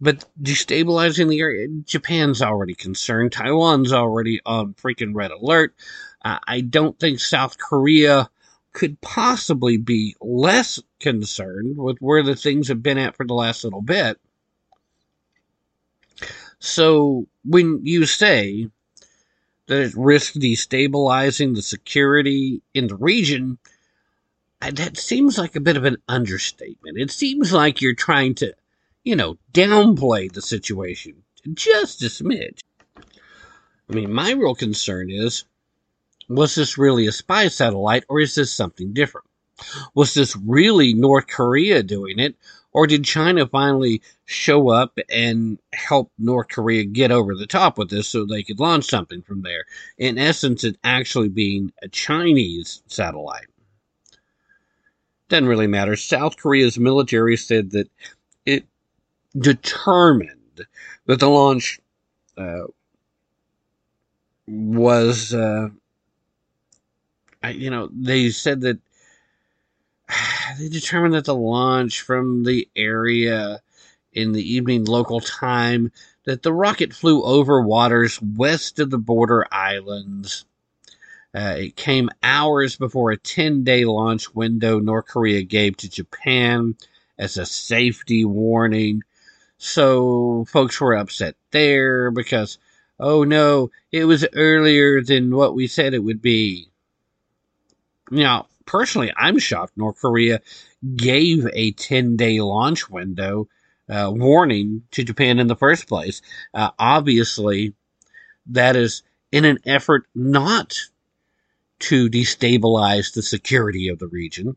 But destabilizing the area, Japan's already concerned. Taiwan's already on freaking red alert. Uh, I don't think South Korea could possibly be less concerned with where the things have been at for the last little bit. So when you say that it risks destabilizing the security in the region, that seems like a bit of an understatement. It seems like you're trying to, you know, downplay the situation just a smidge. I mean, my real concern is, was this really a spy satellite, or is this something different? Was this really North Korea doing it, or did China finally show up and help North Korea get over the top with this so they could launch something from there? In essence, it actually being a Chinese satellite. Doesn't really matter. South Korea's military said that it determined that the launch uh, was... Uh, You know, they said that they determined that the launch from the area in the evening local time, that the rocket flew over waters west of the border islands. Uh, it came hours before a ten-day launch window North Korea gave to Japan as a safety warning. So folks were upset there because, oh no, it was earlier than what we said it would be. Now, personally, I'm shocked North Korea gave a ten-day launch window uh, warning to Japan in the first place. Uh, obviously, that is in an effort not to destabilize the security of the region.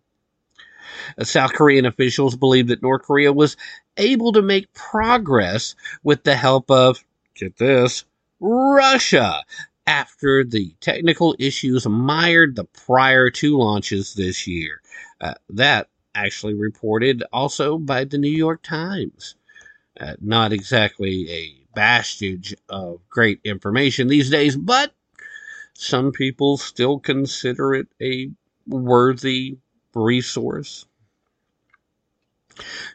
Uh, South Korean officials believe that North Korea was able to make progress with the help of, get this, Russia, after the technical issues mired the prior two launches this year. Uh, that actually reported also by the New York Times. Uh, not exactly a bastion of great information these days, but some people still consider it a worthy resource.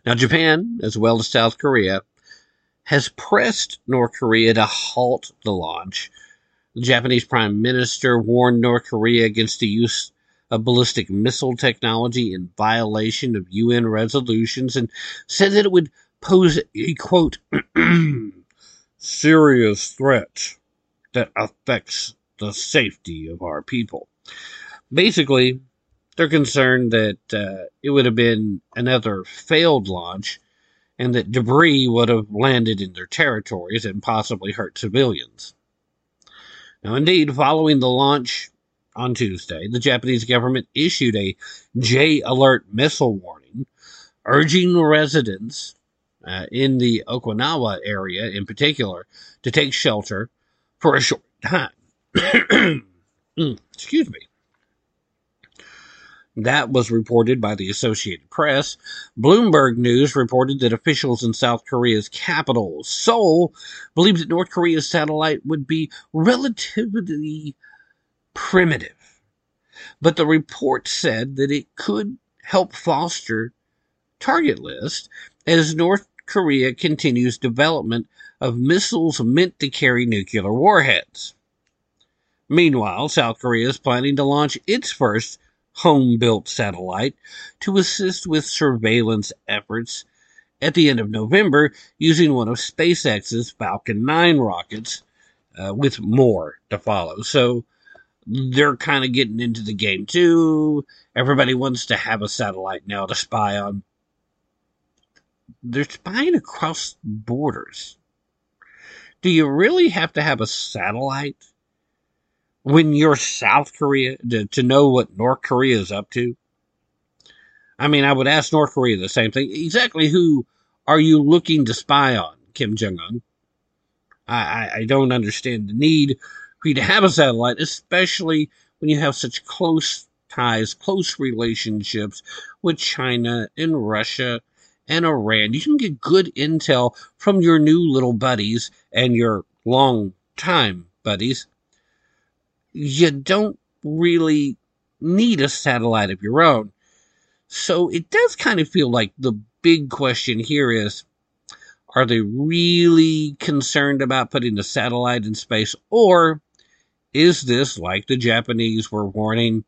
Now, Japan, as well as South Korea, has pressed North Korea to halt the launch. The Japanese Prime Minister warned North Korea against the use of ballistic missile technology in violation of U N resolutions, and said that it would pose a, quote, serious threat that affects the safety of our people. Basically, they're concerned that uh, it would have been another failed launch and that debris would have landed in their territories and possibly hurt civilians. Now, indeed, following the launch on Tuesday, the Japanese government issued a J-alert missile warning, urging residents uh, in the Okinawa area in particular to take shelter for a short time. Excuse me. That was reported by the Associated Press. Bloomberg News reported that officials in South Korea's capital, Seoul, believed that North Korea's satellite would be relatively primitive. But the report said that it could help foster target lists, as North Korea continues development of missiles meant to carry nuclear warheads. Meanwhile, South Korea is planning to launch its first home-built satellite to assist with surveillance efforts at the end of November using one of SpaceX's Falcon nine rockets, uh, with more to follow. So they're kind of getting into the game too. Everybody wants to have a satellite now to spy on. They're spying across borders. Do you really have to have a satellite when you're South Korea to, to know what North Korea is up to? I mean, I would ask North Korea the same thing. Exactly who are you looking to spy on, Kim Jong-un? I, I, I don't understand the need for you to have a satellite, especially when you have such close ties, close relationships with China and Russia and Iran. You can get good intel from your new little buddies and your long-time buddies. You don't really need a satellite of your own. So it does kind of feel like the big question here is, are they really concerned about putting a satellite in space? Or is this, like the Japanese were warning,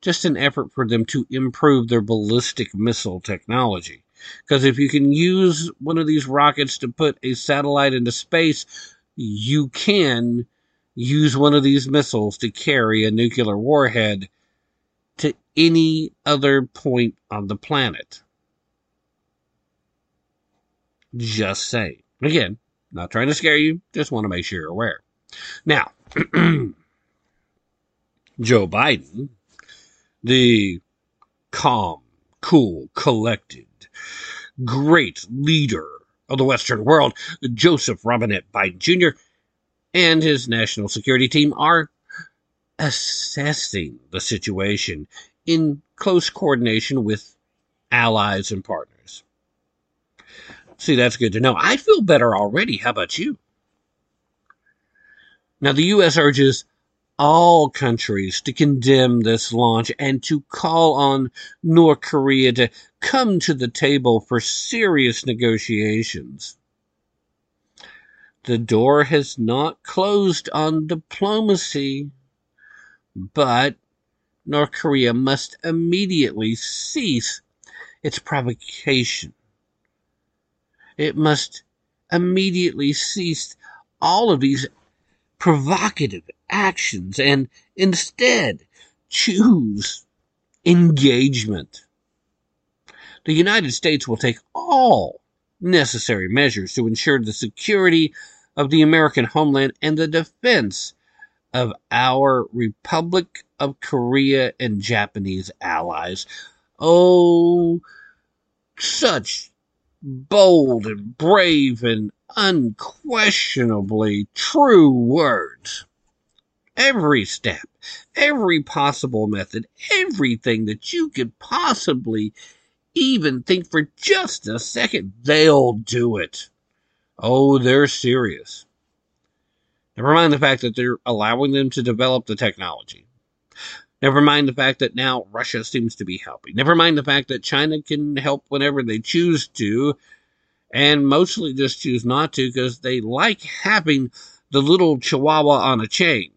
just an effort for them to improve their ballistic missile technology? Because if you can use one of these rockets to put a satellite into space, you can use one of these missiles to carry a nuclear warhead to any other point on the planet. Just saying. Again, not trying to scare you, just want to make sure you're aware. Now, Joe Biden, the calm, cool, collected, great leader of the Western world, Joseph Robinette Biden Junior, and his national security team are assessing the situation in close coordination with allies and partners. See, that's good to know. I feel better already. How about you? Now, the U S urges all countries to condemn this launch and to call on North Korea to come to the table for serious negotiations. The door has not closed on diplomacy, but North Korea must immediately cease its provocation. It must immediately cease all of these provocative actions and instead choose engagement. The United States will take all necessary measures to ensure the security of the American homeland and the defense of our Republic of Korea and Japanese allies. Oh, such bold and brave and unquestionably true words. Every step, every possible method, everything that you could possibly even think for just a second, they'll do it. Oh, they're serious. Never mind the fact that they're allowing them to develop the technology. Never mind the fact that now Russia seems to be helping. Never mind the fact that China can help whenever they choose to, and mostly just choose not to because they like having the little chihuahua on a chain,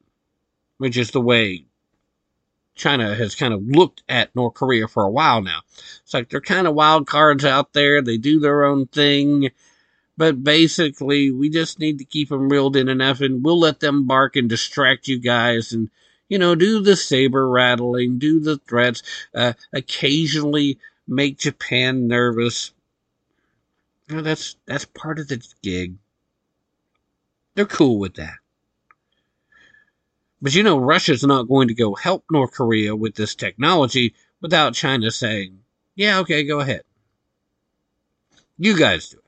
which is the way China has kind of looked at North Korea for a while now. It's like they're kind of wild cards out there. They do their own thing. But basically, we just need to keep them reeled in enough, and we'll let them bark and distract you guys and, you know, do the saber rattling, do the threats, uh, occasionally make Japan nervous. You know, that's, that's part of the gig. They're cool with that. But you know, Russia's not going to go help North Korea with this technology without China saying, yeah, okay, go ahead. You guys do it.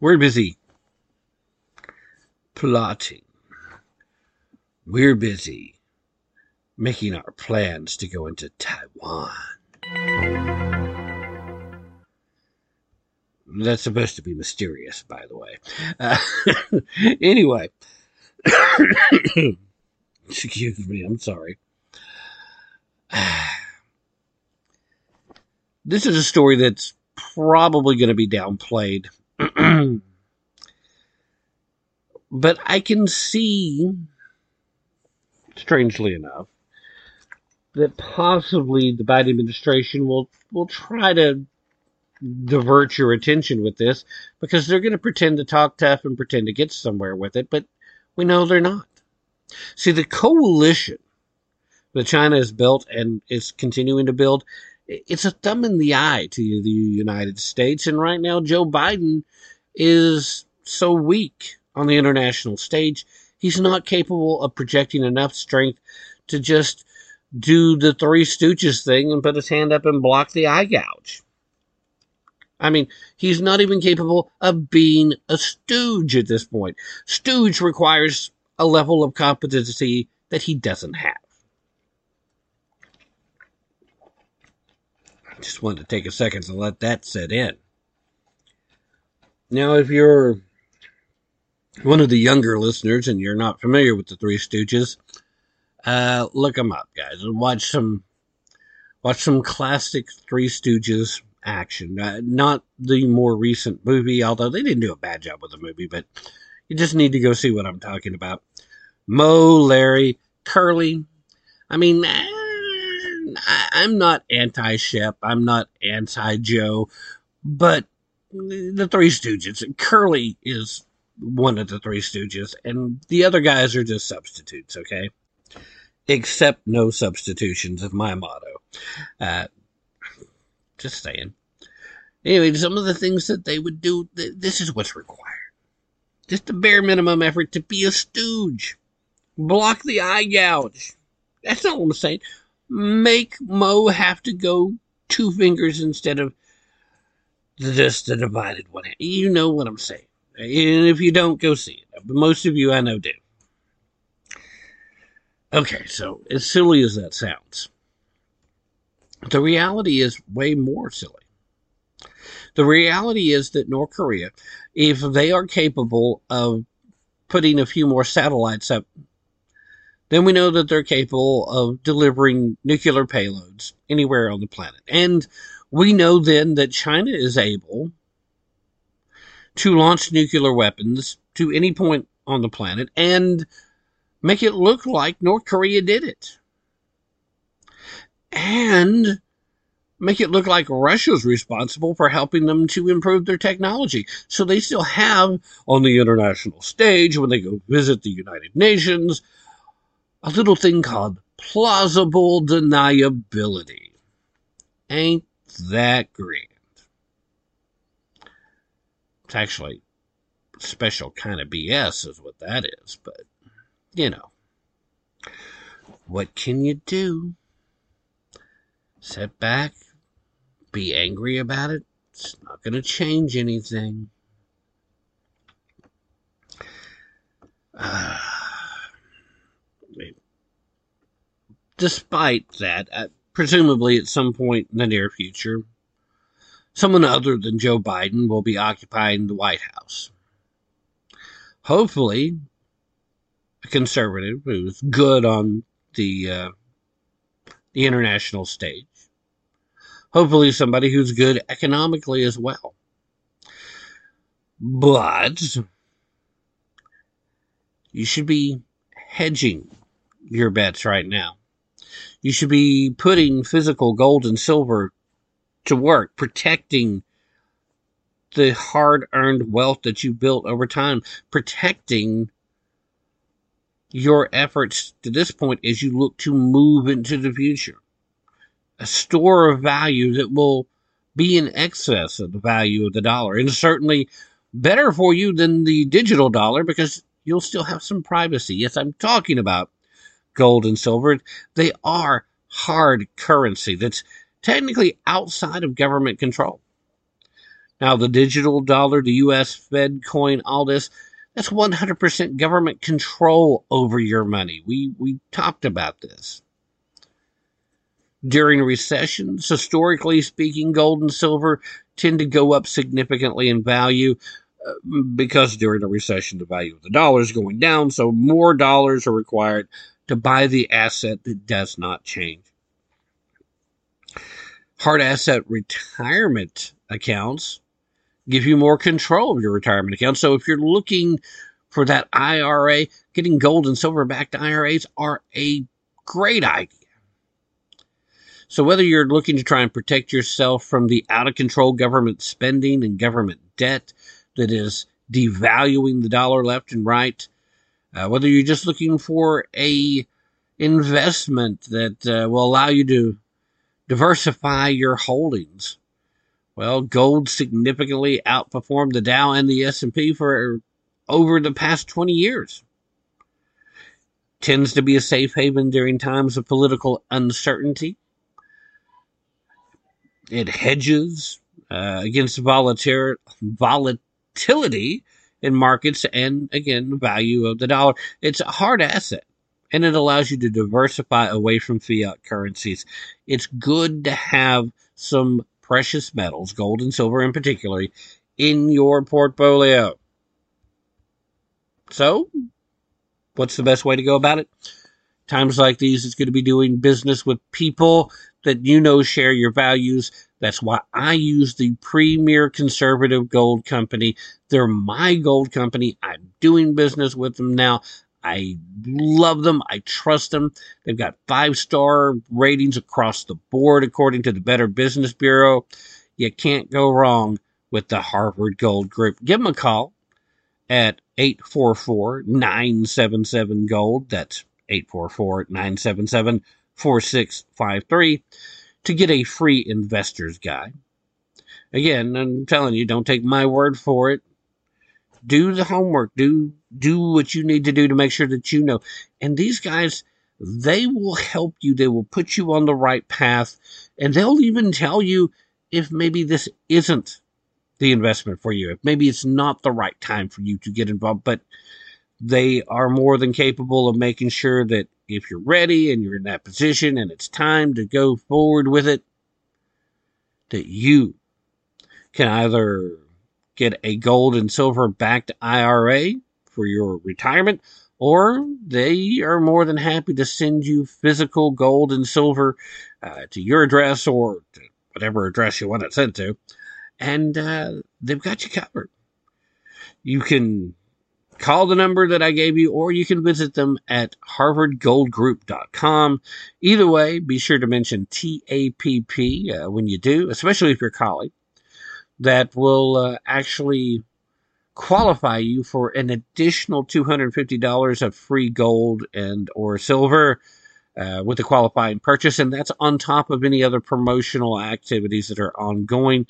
We're busy plotting. We're busy making our plans to go into Taiwan. That's supposed to be mysterious, by the way. Uh, anyway. Excuse me, I'm sorry. This is a story that's probably going to be downplayed. But I can see, strangely enough, that possibly the Biden administration will, will try to divert your attention with this, because they're going to pretend to talk tough and pretend to get somewhere with it, but we know they're not. See, the coalition that China has built and is continuing to build, it's a thumb in the eye to the United States. And right now, Joe Biden is so weak on the international stage, he's not capable of projecting enough strength to just do the Three Stooges thing and put his hand up and block the eye gouge. I mean, he's not even capable of being a stooge at this point. Stooge requires a level of competency that he doesn't have. I just wanted to take a second to let that set in. Now, if you're one of the younger listeners and you're not familiar with the Three Stooges, uh, look them up, guys, and watch some, watch some classic Three Stooges action. Uh, not the more recent movie, although they didn't do a bad job with the movie, but you just need to go see what I'm talking about. Mo, Larry, Curly. I mean, I, I'm not anti-Shep. I'm not anti-Joe. But the Three Stooges, Curly is one of the Three Stooges, and the other guys are just substitutes, okay? Except no substitutions is my motto. Uh, just saying. Anyway, some of the things that they would do, th- this is what's required. Just the bare minimum effort to be a stooge. Block the eye gouge. That's not what I'm saying. Make Mo have to go two fingers instead of just the divided one hand. You know what I'm saying. And if you don't, go see it. But most of you I know do. Okay, so as silly as that sounds, the reality is way more silly. The reality is that North Korea, if they are capable of putting a few more satellites up, then we know that they're capable of delivering nuclear payloads anywhere on the planet. And we know then that China is able to launch nuclear weapons to any point on the planet and make it look like North Korea did it. And make it look like Russia's responsible for helping them to improve their technology. So they still have, on the international stage, when they go visit the United Nations, a little thing called plausible deniability. Ain't that grand? It's actually special kind of B S is what that is, but, you know. What can you do? Sit back. Be angry about it. It's not going to change anything. Uh, despite that, uh, presumably at some point in the near future, someone other than Joe Biden will be occupying the White House. Hopefully, a conservative who's good on the, uh, the international stage. Hopefully somebody who's good economically as well. But you should be hedging your bets right now. You should be putting physical gold and silver to work, protecting the hard-earned wealth that you built over time, protecting your efforts to this point as you look to move into the future. A store of value that will be in excess of the value of the dollar, and certainly better for you than the digital dollar, because you'll still have some privacy. Yes, I'm talking about gold and silver. They are hard currency that's technically outside of government control. Now, the digital dollar, the U S Fed coin, all this, that's one hundred percent government control over your money. We, we talked about this. During recessions, historically speaking, gold and silver tend to go up significantly in value because during a recession, the value of the dollar is going down, so more dollars are required to buy the asset that does not change. Hard asset retirement accounts give you more control of your retirement account. So if you're looking for that I R A, getting gold and silver-backed I R As are a great idea. So whether you're looking to try and protect yourself from the out-of-control government spending and government debt that is devaluing the dollar left and right, uh, whether you're just looking for a investment that uh, will allow you to diversify your holdings, well, gold significantly outperformed the Dow and the S and P for over the past twenty years. Tends to be a safe haven during times of political uncertainty. It hedges uh, against volatil- volatility in markets and, again, the value of the dollar. It's a hard asset, and it allows you to diversify away from fiat currencies. It's good to have some precious metals, gold and silver in particular, in your portfolio. So, what's the best way to go about it? Times like these, it's going to be doing business with people that you know share your values. That's why I use the Premier Conservative Gold Company. They're my gold company. I'm doing business with them now. I love them. I trust them. They've got five-star ratings across the board, according to the Better Business Bureau. You can't go wrong with the Harvard Gold Group. Give them a call at eight four four, nine seven seven, GOLD. That's eight four four, nine seven seven, four six five three to get a free investor's guide. Again, I'm telling you, don't take my word for it. Do the homework. Do do what you need to do to make sure that you know. And these guys, they will help you. They will put you on the right path. And they'll even tell you if maybe this isn't the investment for you. If maybe it's not the right time for you to get involved. But they are more than capable of making sure that if you're ready and you're in that position and it's time to go forward with it, that you can either get a gold and silver-backed I R A for your retirement, or they are more than happy to send you physical gold and silver uh, to your address or to whatever address you want it sent to, and uh, they've got you covered. You can call the number that I gave you, or you can visit them at harvard gold group dot com. Either way, be sure to mention T A P P uh, when you do, especially if you're calling. That will uh, actually qualify you for an additional two hundred fifty dollars of free gold and or silver uh, with a qualifying purchase. And that's on top of any other promotional activities that are ongoing.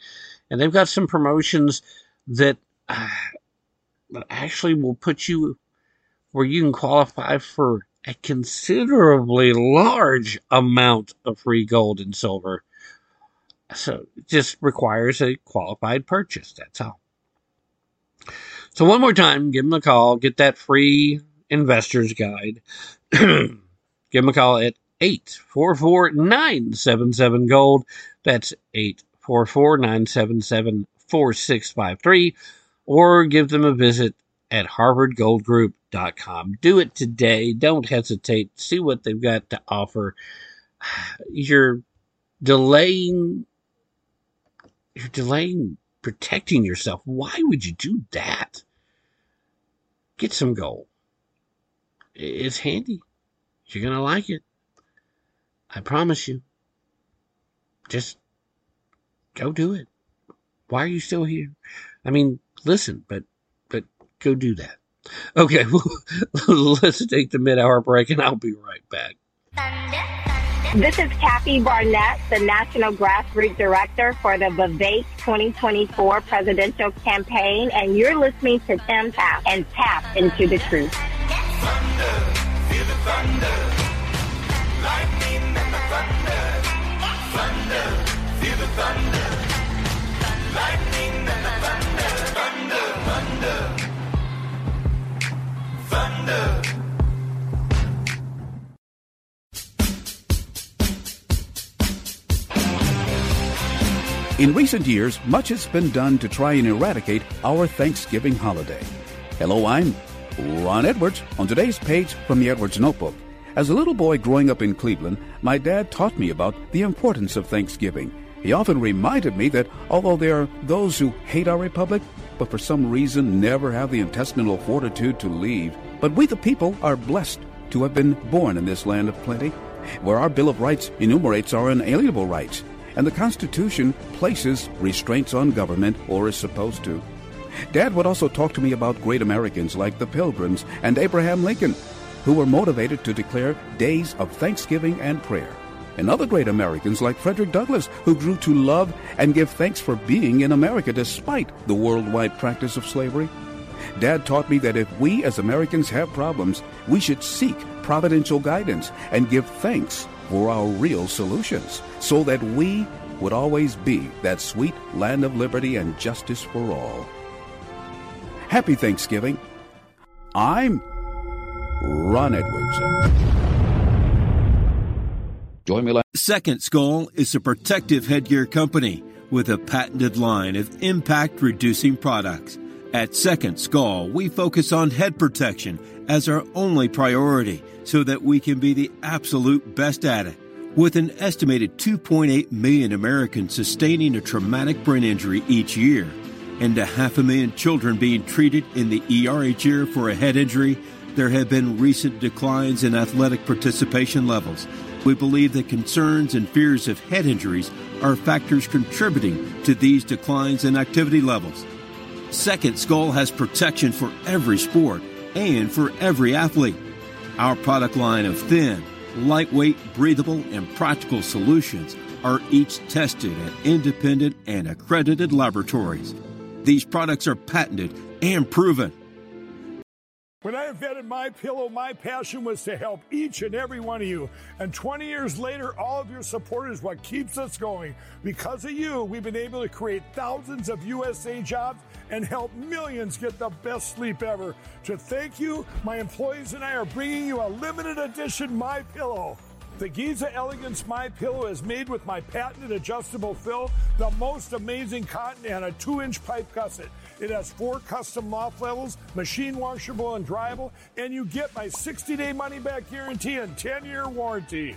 And they've got some promotions that uh, actually will put you where you can qualify for a considerably large amount of free gold and silver. So it just requires a qualified purchase, that's all. So one more time, give them a call. Get that free investor's guide. Give them a call at eight four four, nine seven seven, GOLD. That's eight four four, nine seven seven, four six five three. Or give them a visit at harvard gold group dot com. Do it today. Don't hesitate. See what they've got to offer. You're delaying... You're delaying protecting yourself. Why would you do that? Get some gold. It's handy. You're going to like it. I promise you. Just go do it. Why are you still here? I mean, listen, but but go do that. Okay, let's take the mid-hour break, and I'll be right back. Thunder. This is Kathy Barnett, the National Grassroots Director for the Vivek twenty twenty-four presidential campaign, and you're listening to Tim Tap and Tap into the Truth. Thunder, feel the thunder, lightning and the thunder. Thunder, feel the thunder, lightning and the thunder. Thunder, thunder, thunder. In recent years, much has been done to try and eradicate our Thanksgiving holiday. Hello, I'm Ron Edwards. On today's page from the Edwards Notebook. As a little boy growing up in Cleveland, my dad taught me about the importance of Thanksgiving. He often reminded me that although there are those who hate our republic, but for some reason never have the intestinal fortitude to leave, but we the people are blessed to have been born in this land of plenty, where our Bill of Rights enumerates our inalienable rights, and the Constitution places restraints on government, or is supposed to. Dad would also talk to me about great Americans like the Pilgrims and Abraham Lincoln, who were motivated to declare days of thanksgiving and prayer, and other great Americans like Frederick Douglass, who grew to love and give thanks for being in America despite the worldwide practice of slavery. Dad taught me that if we as Americans have problems, we should seek providential guidance and give thanks for our real solutions, so that we would always be that sweet land of liberty and justice for all. Happy Thanksgiving. I'm Ron Edwards. Join me. Like- Second Skull is a protective headgear company with a patented line of impact-reducing products. At Second Skull, we focus on head protection as our only priority so that we can be the absolute best at it. With an estimated two point eight million Americans sustaining a traumatic brain injury each year and a half a million children being treated in the E R each year for a head injury, there have been recent declines in athletic participation levels. We believe that concerns and fears of head injuries are factors contributing to these declines in activity levels. Second Skull has protection for every sport and for every athlete. Our product line of thin, lightweight, breathable, and practical solutions are each tested at independent and accredited laboratories. These products are patented and proven. When I invented MyPillow, my passion was to help each and every one of you. And twenty years later, all of your support is what keeps us going. Because of you, we've been able to create thousands of U S A jobs and help millions get the best sleep ever. To thank you, my employees and I are bringing you a limited edition MyPillow. The Giza Elegance MyPillow is made with my patented adjustable fill, the most amazing cotton, and a two-inch pipe gusset. It has four custom loft levels, machine washable and dryable, and you get my sixty-day money-back guarantee and ten-year warranty.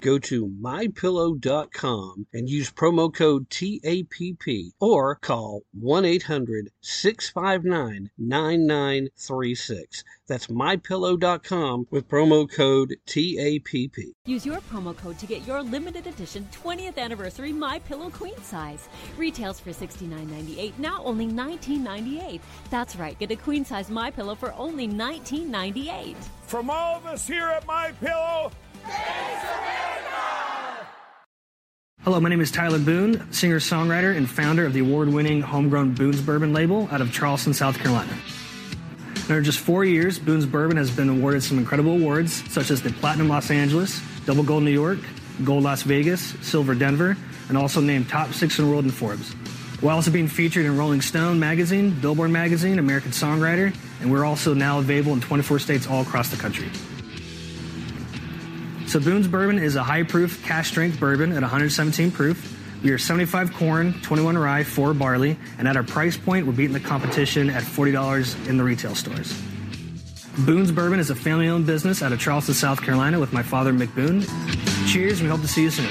Go to my pillow dot com and use promo code T A P P or call one eight hundred, six five nine, nine nine three six. That's my pillow dot com with promo code T A P P. Use your promo code to get your limited edition twentieth anniversary MyPillow queen size. Retails for sixty-nine ninety-eight, now only nineteen ninety-eight. That's right, get a queen size MyPillow for only nineteen ninety-eight. From all of us here at MyPillow, thanks America! Hello, my name is Tyler Boone, singer-songwriter and founder of the award-winning homegrown Boone's Bourbon label out of Charleston, South Carolina. Under just four years, Boone's Bourbon has been awarded some incredible awards, such as the Platinum Los Angeles, Double Gold New York, Gold Las Vegas, Silver Denver, and also named Top Six in the World in Forbes. While also being featured in Rolling Stone magazine, Billboard magazine, American Songwriter, and we're also now available in twenty-four states all across the country. So Boone's Bourbon is a high-proof cash-strength bourbon at one hundred seventeen proof. We are seventy-five corn, twenty-one rye, four barley, and at our price point, we're beating the competition at forty dollars in the retail stores. Boone's Bourbon is a family-owned business out of Charleston, South Carolina with my father, Mick Boone. Cheers, and we hope to see you soon.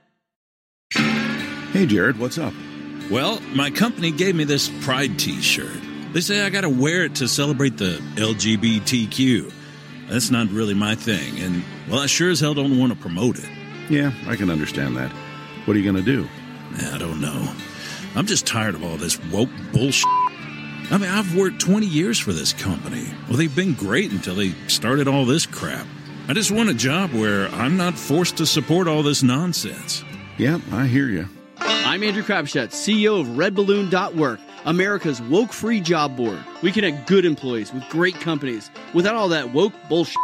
Hey, Jared, what's up? Well, my company gave me this Pride t-shirt. They say I gotta wear it to celebrate the L G B T Q. That's not really my thing, and, well, I sure as hell don't want to promote it. Yeah, I can understand that. What are you gonna do? I don't know. I'm just tired of all this woke bullshit. I mean, I've worked twenty years for this company. Well, they've been great until they started all this crap. I just want a job where I'm not forced to support all this nonsense. Yep, I hear you. I'm Andrew Krabschatz, C E O of Red Balloon dot Work, America's woke-free job board. We connect good employees with great companies without all that woke bullshit.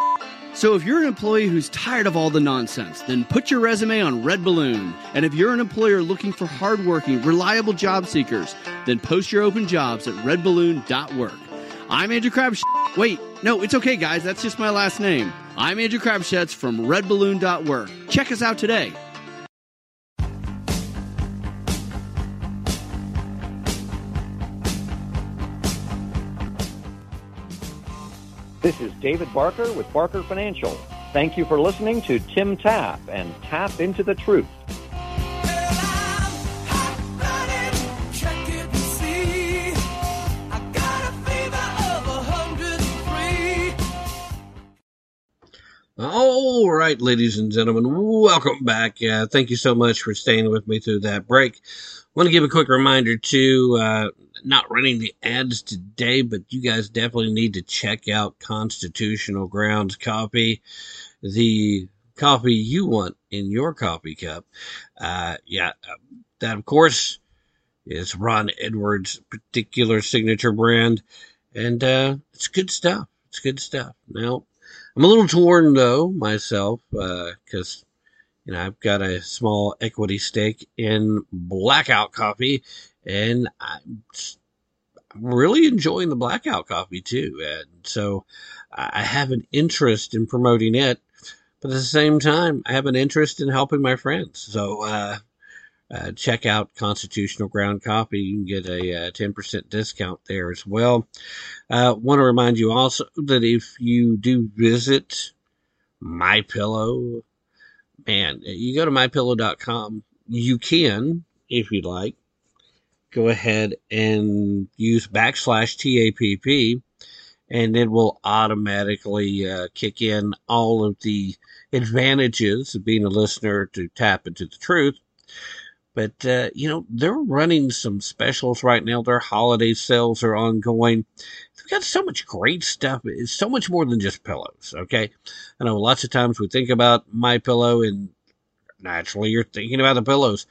So if you're an employee who's tired of all the nonsense, then put your resume on Red Balloon. And if you're an employer looking for hardworking, reliable job seekers, then post your open jobs at red balloon dot work. I'm Andrew Krabschatz. Wait, no, it's okay, guys. That's just my last name. I'm Andrew Krabschatz from red balloon dot work. Check us out today. This is David Barker with Barker Financial. Thank you for listening to Tim Tap and Tap into the Truth. All right, ladies and gentlemen, welcome back. Uh, thank you so much for staying with me through that break. I want to give a quick reminder, too, uh, not running the ads today, but you guys definitely need to check out Constitutional Grounds Coffee, the coffee you want in your coffee cup. Uh, yeah, that, of course, is Ron Edwards' particular signature brand, and uh, it's good stuff. It's good stuff. Now, I'm a little torn, though, myself, because... Uh, You know, I've got a small equity stake in Blackout Coffee, and I'm really enjoying the Blackout Coffee, too. And so I have an interest in promoting it, but at the same time, I have an interest in helping my friends. So uh, uh, check out Constitutional Ground Coffee. You can get a uh, ten percent discount there as well. I uh, want to remind you also that if you do visit MyPillow, man, you go to my pillow dot com, you can, if you'd like, go ahead and use backslash T A P P, and it will automatically uh, kick in all of the advantages of being a listener to Tap into the Truth. But, uh, you know, they're running some specials right now. Their holiday sales are ongoing. They've got so much great stuff. It's so much more than just pillows, okay? I know lots of times we think about MyPillow, and naturally you're thinking about the pillows.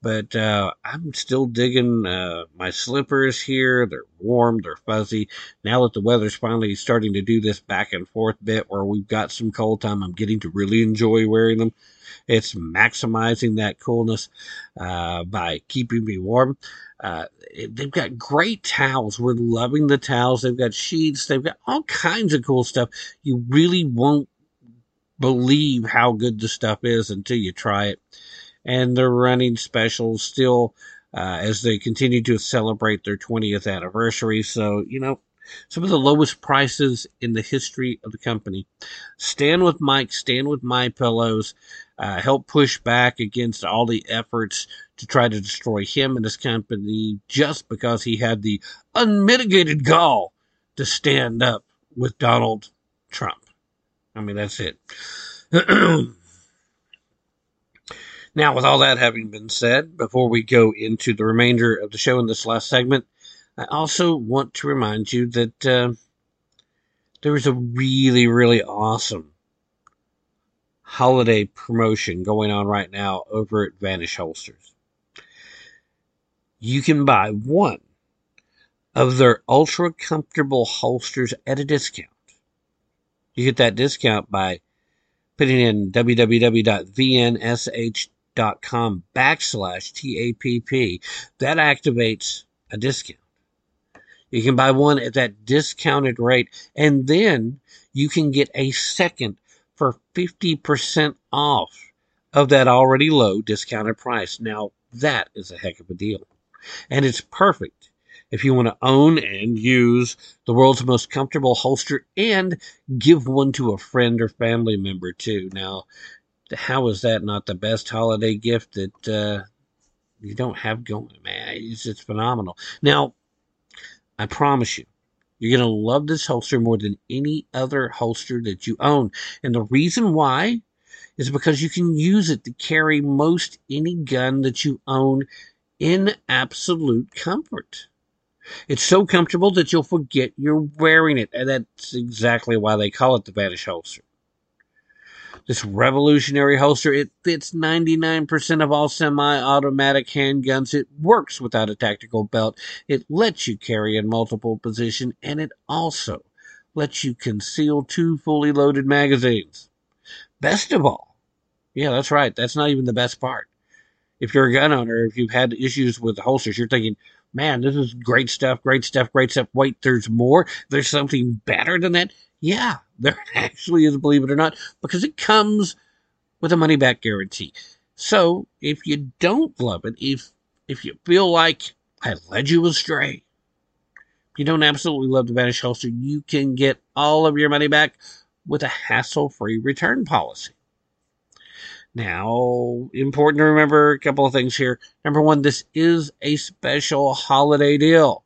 But uh, I'm still digging uh, my slippers here. They're warm. They're fuzzy. Now that the weather's finally starting to do this back and forth bit where we've got some cold time, I'm getting to really enjoy wearing them. It's maximizing that coolness uh, by keeping me warm. Uh, they've got great towels. We're loving the towels. They've got sheets. They've got all kinds of cool stuff. You really won't believe how good the stuff is until you try it. And they're running specials still uh, as they continue to celebrate their twentieth anniversary. So, you know, some of the lowest prices in the history of the company. Stand with Mike. Stand with MyPillows. Uh, help push back against all the efforts to try to destroy him and his company just because he had the unmitigated gall to stand up with Donald Trump. I mean, that's it. Now, with all that having been said, before we go into the remainder of the show in this last segment, I also want to remind you that uh, there was a really, really awesome holiday promotion going on right now over at V N S H Holsters. You can buy one of their ultra comfortable holsters at a discount. You get that discount by putting in w w w dot v n s h dot com backslash T A P P. That activates a discount. You can buy one at that discounted rate, and then you can get a second for fifty percent off of that already low discounted price. Now, that is a heck of a deal. And it's perfect if you want to own and use the world's most comfortable holster and give one to a friend or family member, too. Now, how is that not the best holiday gift that uh, you don't have going? Man, it's, it's phenomenal. Now, I promise you, you're going to love this holster more than any other holster that you own. And the reason why is because you can use it to carry most any gun that you own in absolute comfort. It's so comfortable that you'll forget you're wearing it. And that's exactly why they call it the V N S H Holster. This revolutionary holster, it fits ninety-nine percent of all semi-automatic handguns. It works without a tactical belt. It lets you carry in multiple positions, and it also lets you conceal two fully loaded magazines. Best of all, yeah, that's right, that's not even the best part. If you're a gun owner, if you've had issues with the holsters, you're thinking, man, this is great stuff, great stuff, great stuff. Wait, there's more? There's something better than that? Yeah, there actually is, believe it or not, because it comes with a money-back guarantee. So if you don't love it, if if you feel like I led you astray, if you don't absolutely love the V N S H Holster, you can get all of your money back with a hassle-free return policy. Now, important to remember a couple of things here. Number one, this is a special holiday deal,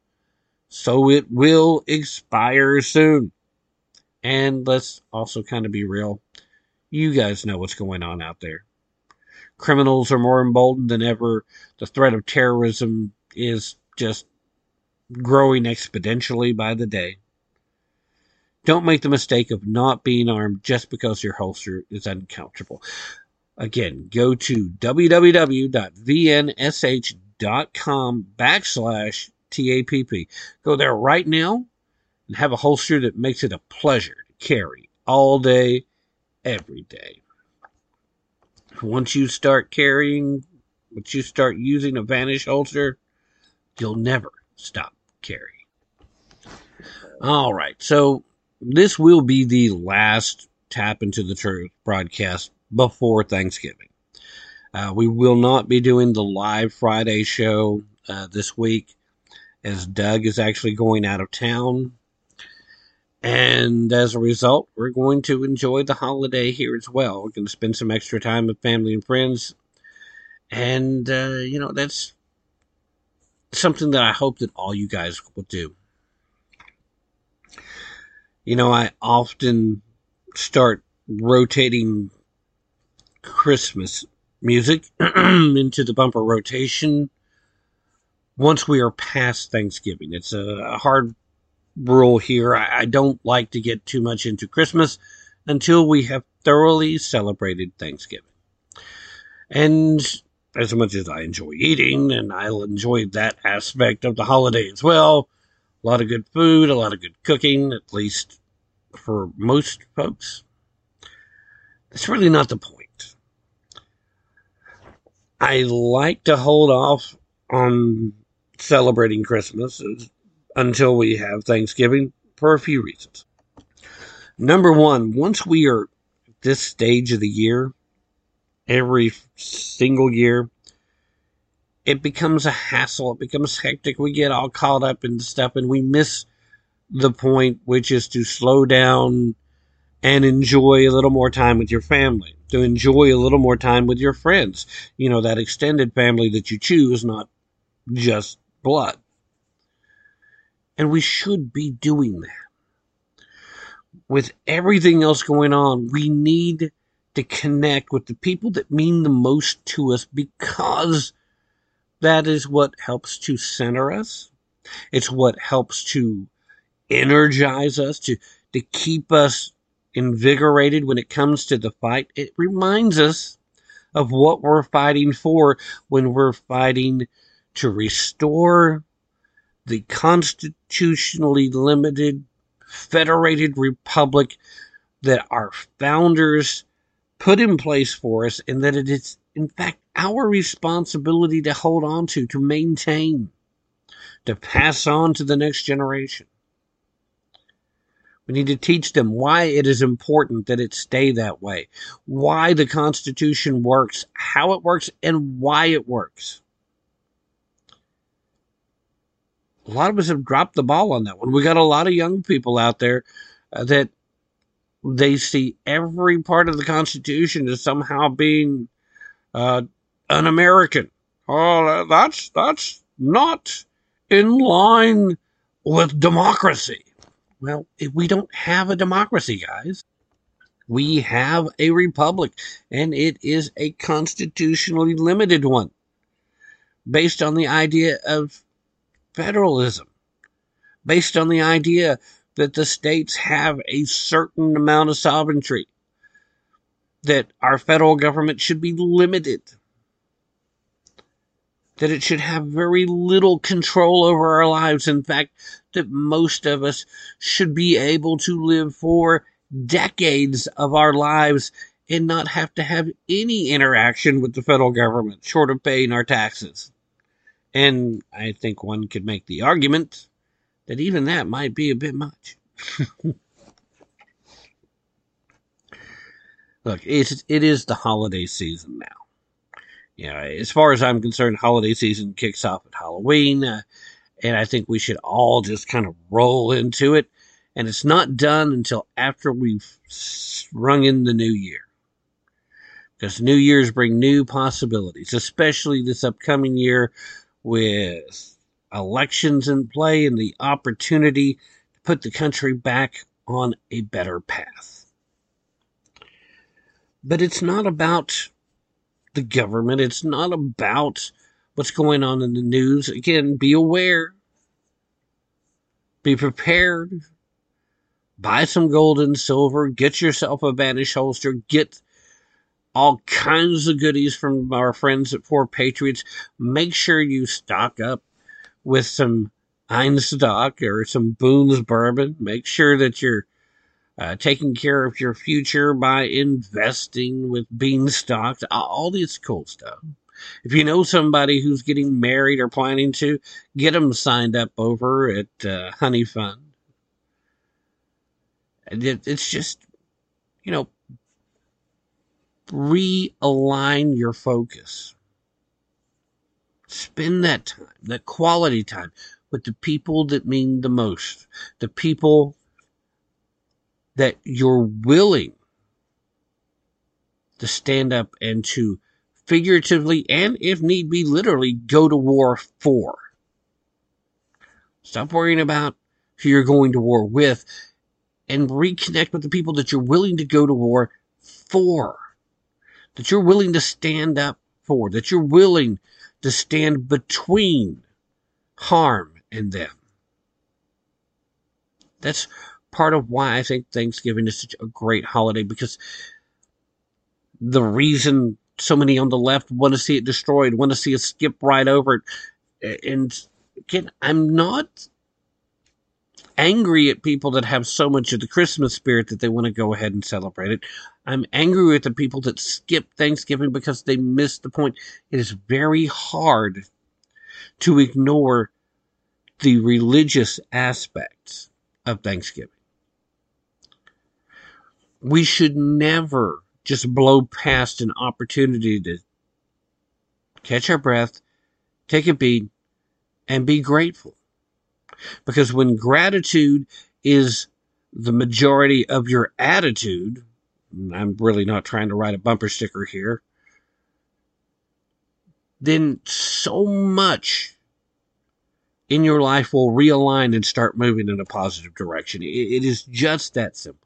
so it will expire soon. And let's also kind of be real. You guys know what's going on out there. Criminals are more emboldened than ever. The threat of terrorism is just growing exponentially by the day. Don't make the mistake of not being armed just because your holster is uncomfortable. Again, go to www.vnsh.com backslash TAPP. Go there right now and have a holster that makes it a pleasure to carry all day, every day. Once you start carrying, once you start using a V N S H holster, you'll never stop carrying. All right, so this will be the last Tap into the Truth broadcast before Thanksgiving. Uh, we will not be doing the live Friday show uh, this week, as Doug is actually going out of town. And as a result, we're going to enjoy the holiday here as well. We're going to spend some extra time with family and friends. And, uh, you know, that's something that I hope that all you guys will do. You know, I often start rotating Christmas music into the bumper rotation once we are past Thanksgiving. It's a hard rule here. I, I don't like to get too much into Christmas until we have thoroughly celebrated Thanksgiving. And as much as I enjoy eating, and I'll enjoy that aspect of the holiday as well, a lot of good food, a lot of good cooking, at least for most folks, that's really not the point. I like to hold off on celebrating Christmas until we have Thanksgiving for a few reasons. Number one, once we are at this stage of the year, every single year, it becomes a hassle. It becomes hectic. We get all caught up in stuff and we miss the point, which is to slow down and enjoy a little more time with your family, to enjoy a little more time with your friends. You know, that extended family that you choose, not just blood. And we should be doing that. With everything else going on, we need to connect with the people that mean the most to us, because that is what helps to center us. It's what helps to energize us, to, to keep us invigorated when it comes to the fight. It reminds us of what we're fighting for when we're fighting to restore the constitutionally limited federated republic that our founders put in place for us, and that it is, in fact, our responsibility to hold on to, to maintain, to pass on to the next generation. We need to teach them why it is important that it stay that way, why the Constitution works, how it works, and why it works. A lot of us have dropped the ball on that one. We got a lot of young people out there uh, that they see every part of the Constitution as somehow being uh, un-American. Oh, that's that's not in line with democracy. Well, we don't have a democracy, guys. We have a republic, and it is a constitutionally limited one, based on the idea of federalism, based on the idea that the states have a certain amount of sovereignty, that our federal government should be limited. that it should have very little control over our lives. In fact, that most of us should be able to live for decades of our lives and not have to have any interaction with the federal government, short of paying our taxes. And I think one could make the argument that even that might be a bit much. Look, it, it is the holiday season now. Yeah, as far as I'm concerned, holiday season kicks off at Halloween, uh, and I think we should all just kind of roll into it. And it's not done until after we've rung in the new year, because new years bring new possibilities, especially this upcoming year with elections in play and the opportunity to put the country back on a better path. But it's not about the government. It's not about what's going on in the news. Again, be aware. Be prepared. Buy some gold and silver. Get yourself a V N S H holster. Get all kinds of goodies from our friends at four Patriots. Make sure you stock up with some Einstock or some Boone's Bourbon. Make sure that you're uh, taking care of your future by investing with Beanstalk. All this cool stuff. If you know somebody who's getting married or planning to, get them signed up over at uh, Honey Fund. It's just, you know, realign your focus. Spend that time, that quality time, with the people that mean the most. The people that you're willing to stand up and to figuratively and, if need be, literally go to war for. Stop worrying about who you're going to war with, and reconnect with the people that you're willing to go to war for, that you're willing to stand up for, that you're willing to stand between harm and them. That's part of why I think Thanksgiving is such a great holiday, because the reason so many on the left want to see it destroyed, want to see us skip right over it. And again, I'm not angry at people that have so much of the Christmas spirit that they want to go ahead and celebrate it. I'm angry at the people that skip Thanksgiving because they miss the point. It is very hard to ignore the religious aspects of Thanksgiving. We should never just blow past an opportunity to catch our breath, take a beat, and be grateful. Because when gratitude is the majority of your attitude, and I'm really not trying to write a bumper sticker here, then so much in your life will realign and start moving in a positive direction. It is just that simple.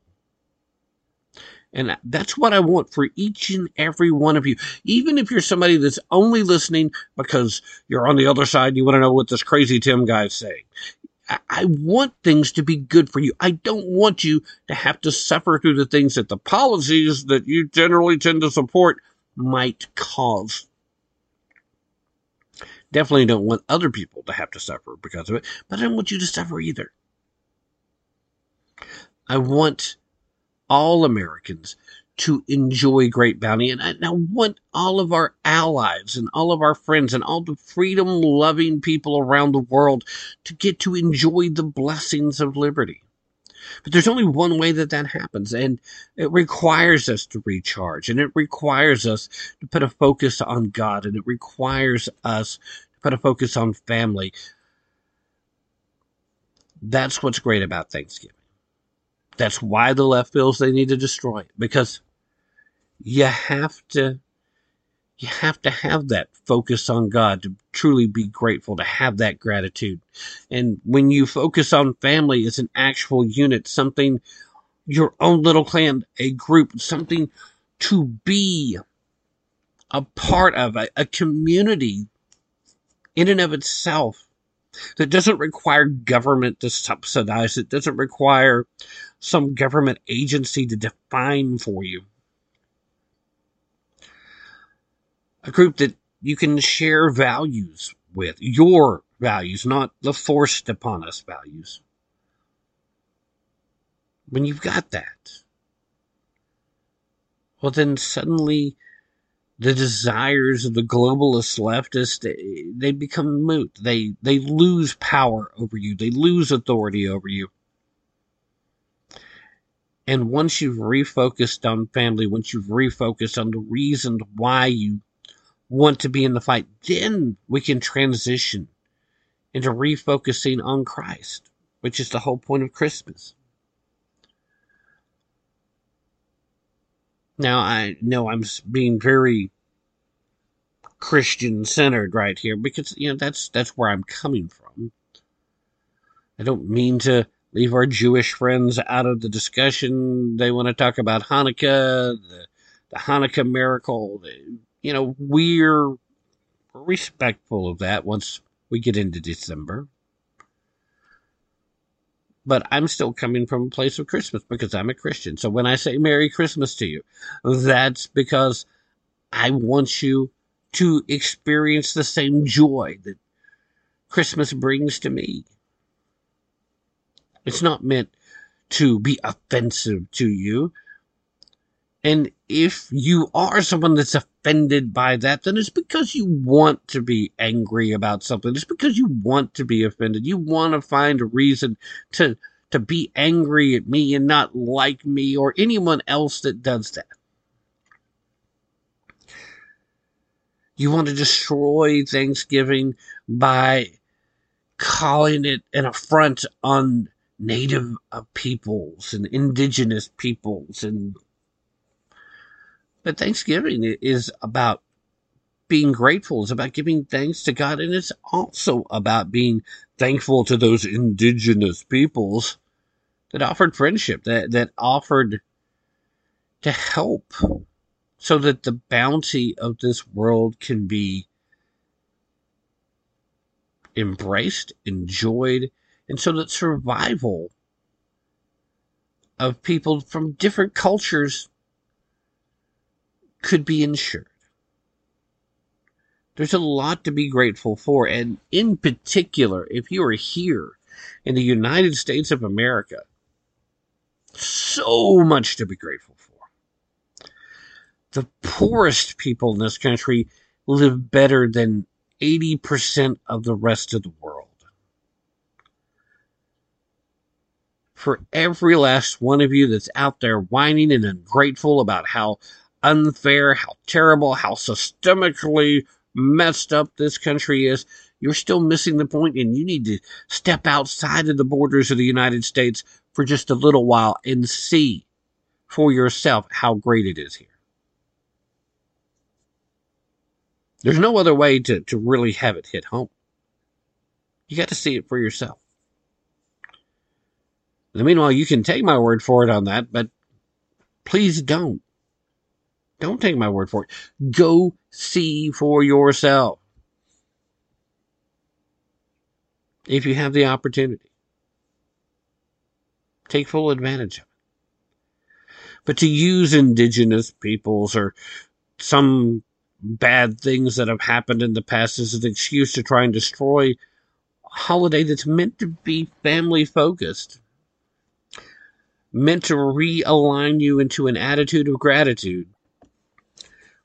And that's what I want for each and every one of you. Even if you're somebody that's only listening because you're on the other side and you want to know what this crazy Tim guy is saying. I want things to be good for you. I don't want you to have to suffer through the things that the policies that you generally tend to support might cause. Definitely don't want other people to have to suffer because of it, but I don't want you to suffer either. I want all Americans to enjoy great bounty. And I now want all of our allies and all of our friends and all the freedom-loving people around the world to get to enjoy the blessings of liberty. But there's only one way that that happens, and it requires us to recharge, and it requires us to put a focus on God, and it requires us to put a focus on family. That's what's great about Thanksgiving. That's why the left feels they need to destroy it, because you have to you have to have that focus on God to truly be grateful, to have that gratitude. And when you focus on family as an actual unit, something, your own little clan, a group, something to be a part of, a, a community in and of itself, that doesn't require government to subsidize it, doesn't require some government agency to define for you. A group that you can share values with, your values, not the forced upon us values. When you've got that, well, then suddenly the desires of the globalist leftists, they, they become moot. They, they lose power over you. They lose authority over you. And once you've refocused on family, once you've refocused on the reason why you want to be in the fight, then we can transition into refocusing on Christ, which is the whole point of Christmas. Now, I know I'm being very Christian-centered right here because, you know, that's that's where I'm coming from. I don't mean to leave our Jewish friends out of the discussion. They want to talk about Hanukkah, the, the Hanukkah miracle. The, you know, we're, we're respectful of that once we get into December. But I'm still coming from a place of Christmas because I'm a Christian. So when I say Merry Christmas to you, that's because I want you to experience the same joy that Christmas brings to me. It's not meant to be offensive to you. And if you are someone that's offended by that, then it's because you want to be angry about something. It's because you want to be offended. You want to find a reason to, to be angry at me and not like me or anyone else that does that. You want to destroy Thanksgiving by calling it an affront on Native peoples and indigenous peoples and But Thanksgiving is about being grateful. It's about giving thanks to God. And it's also about being thankful to those indigenous peoples that offered friendship, that, that offered to help so that the bounty of this world can be embraced, enjoyed, and so that survival of people from different cultures could be ensured. There's a lot to be grateful for, and in particular, if you are here in the United States of America, so much to be grateful for. The poorest people in this country live better than eighty percent of the rest of the world. For every last one of you that's out there whining and ungrateful about how unfair, how terrible, how systemically messed up this country is, you're still missing the point, and you need to step outside of the borders of the United States for just a little while and see for yourself how great it is here. There's no other way to, to really have it hit home. You got to see it for yourself. And meanwhile, you can take my word for it on that, but please don't. Don't take my word for it. Go see for yourself if you have the opportunity. Take full advantage of it. But to use indigenous peoples or some bad things that have happened in the past as an excuse to try and destroy a holiday that's meant to be family focused, meant to realign you into an attitude of gratitude,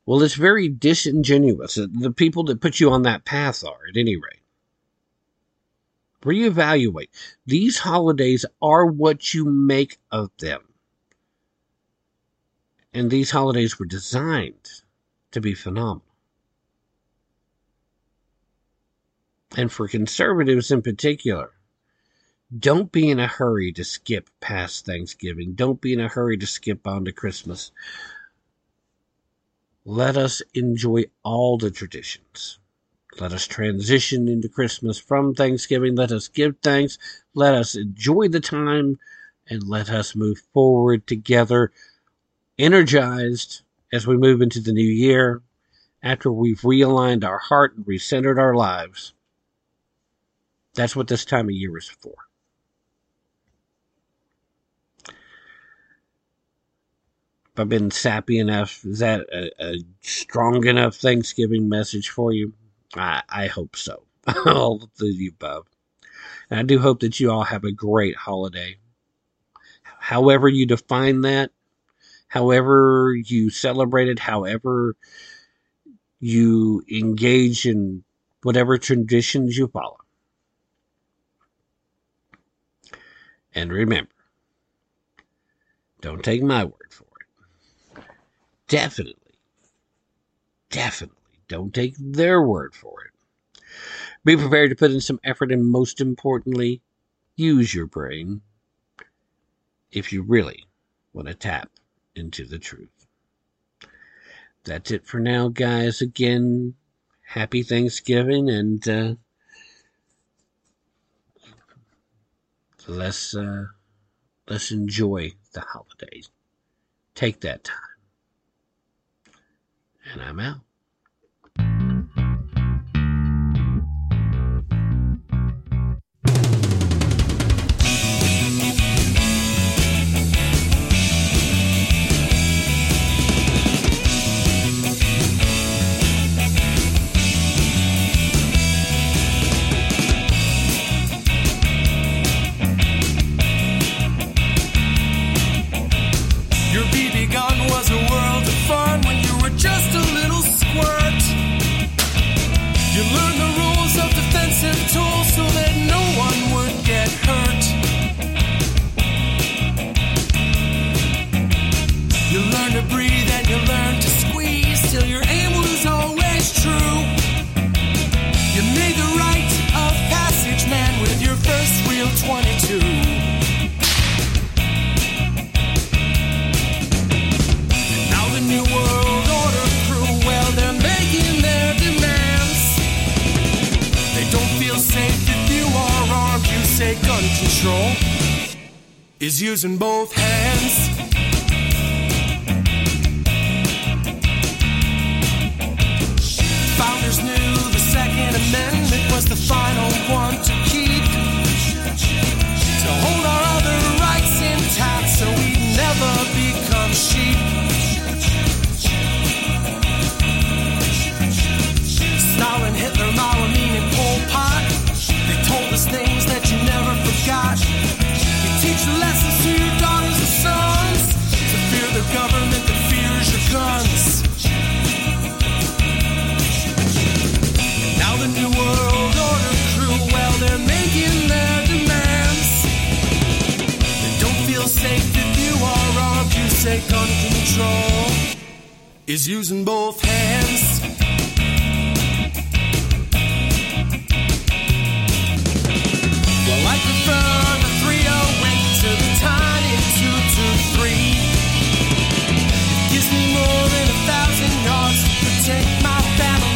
well, it's very disingenuous. The people that put you on that path are, at any rate. Reevaluate. These holidays are what you make of them. And these holidays were designed to be phenomenal. And for conservatives in particular, don't be in a hurry to skip past Thanksgiving. Don't be in a hurry to skip on to Christmas. Let us enjoy all the traditions. Let us transition into Christmas from Thanksgiving. Let us give thanks. Let us enjoy the time. And let us move forward together, energized as we move into the new year, after we've realigned our heart and recentered our lives. That's what this time of year is for. I've been sappy enough. Is that a, a strong enough Thanksgiving message for you? I, I hope so. All of the above. And I do hope that you all have a great holiday. However you define that, however you celebrate it, however you engage in whatever traditions you follow. And remember, don't take my word for it. Definitely, definitely don't take their word for it. Be prepared to put in some effort, and most importantly, use your brain if you really want to tap into the truth. That's it for now, guys. Again, happy Thanksgiving, and uh, let's uh, let's enjoy the holidays. Take that time. And I'm out. Is using both hands. Founders knew the Second Amendment was the final one to keep, to hold our other rights intact so we never become sheep. Stalin, Hitler, Mao, Amin, and Pol Pot, they told us things that you never forgot. Teach lessons to your daughters and sons, to fear the government that fears your guns. Now the New World Order crew, well, they're making their demands. They don't feel safe if you are armed. You say gun control is using both hands. Well, I prefer the three oh to the tiny two two three. It gives me more than a thousand yards to protect my family.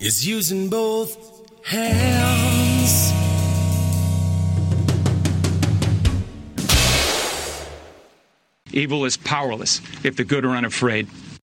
Is using both hands. Evil is powerless if the good are unafraid.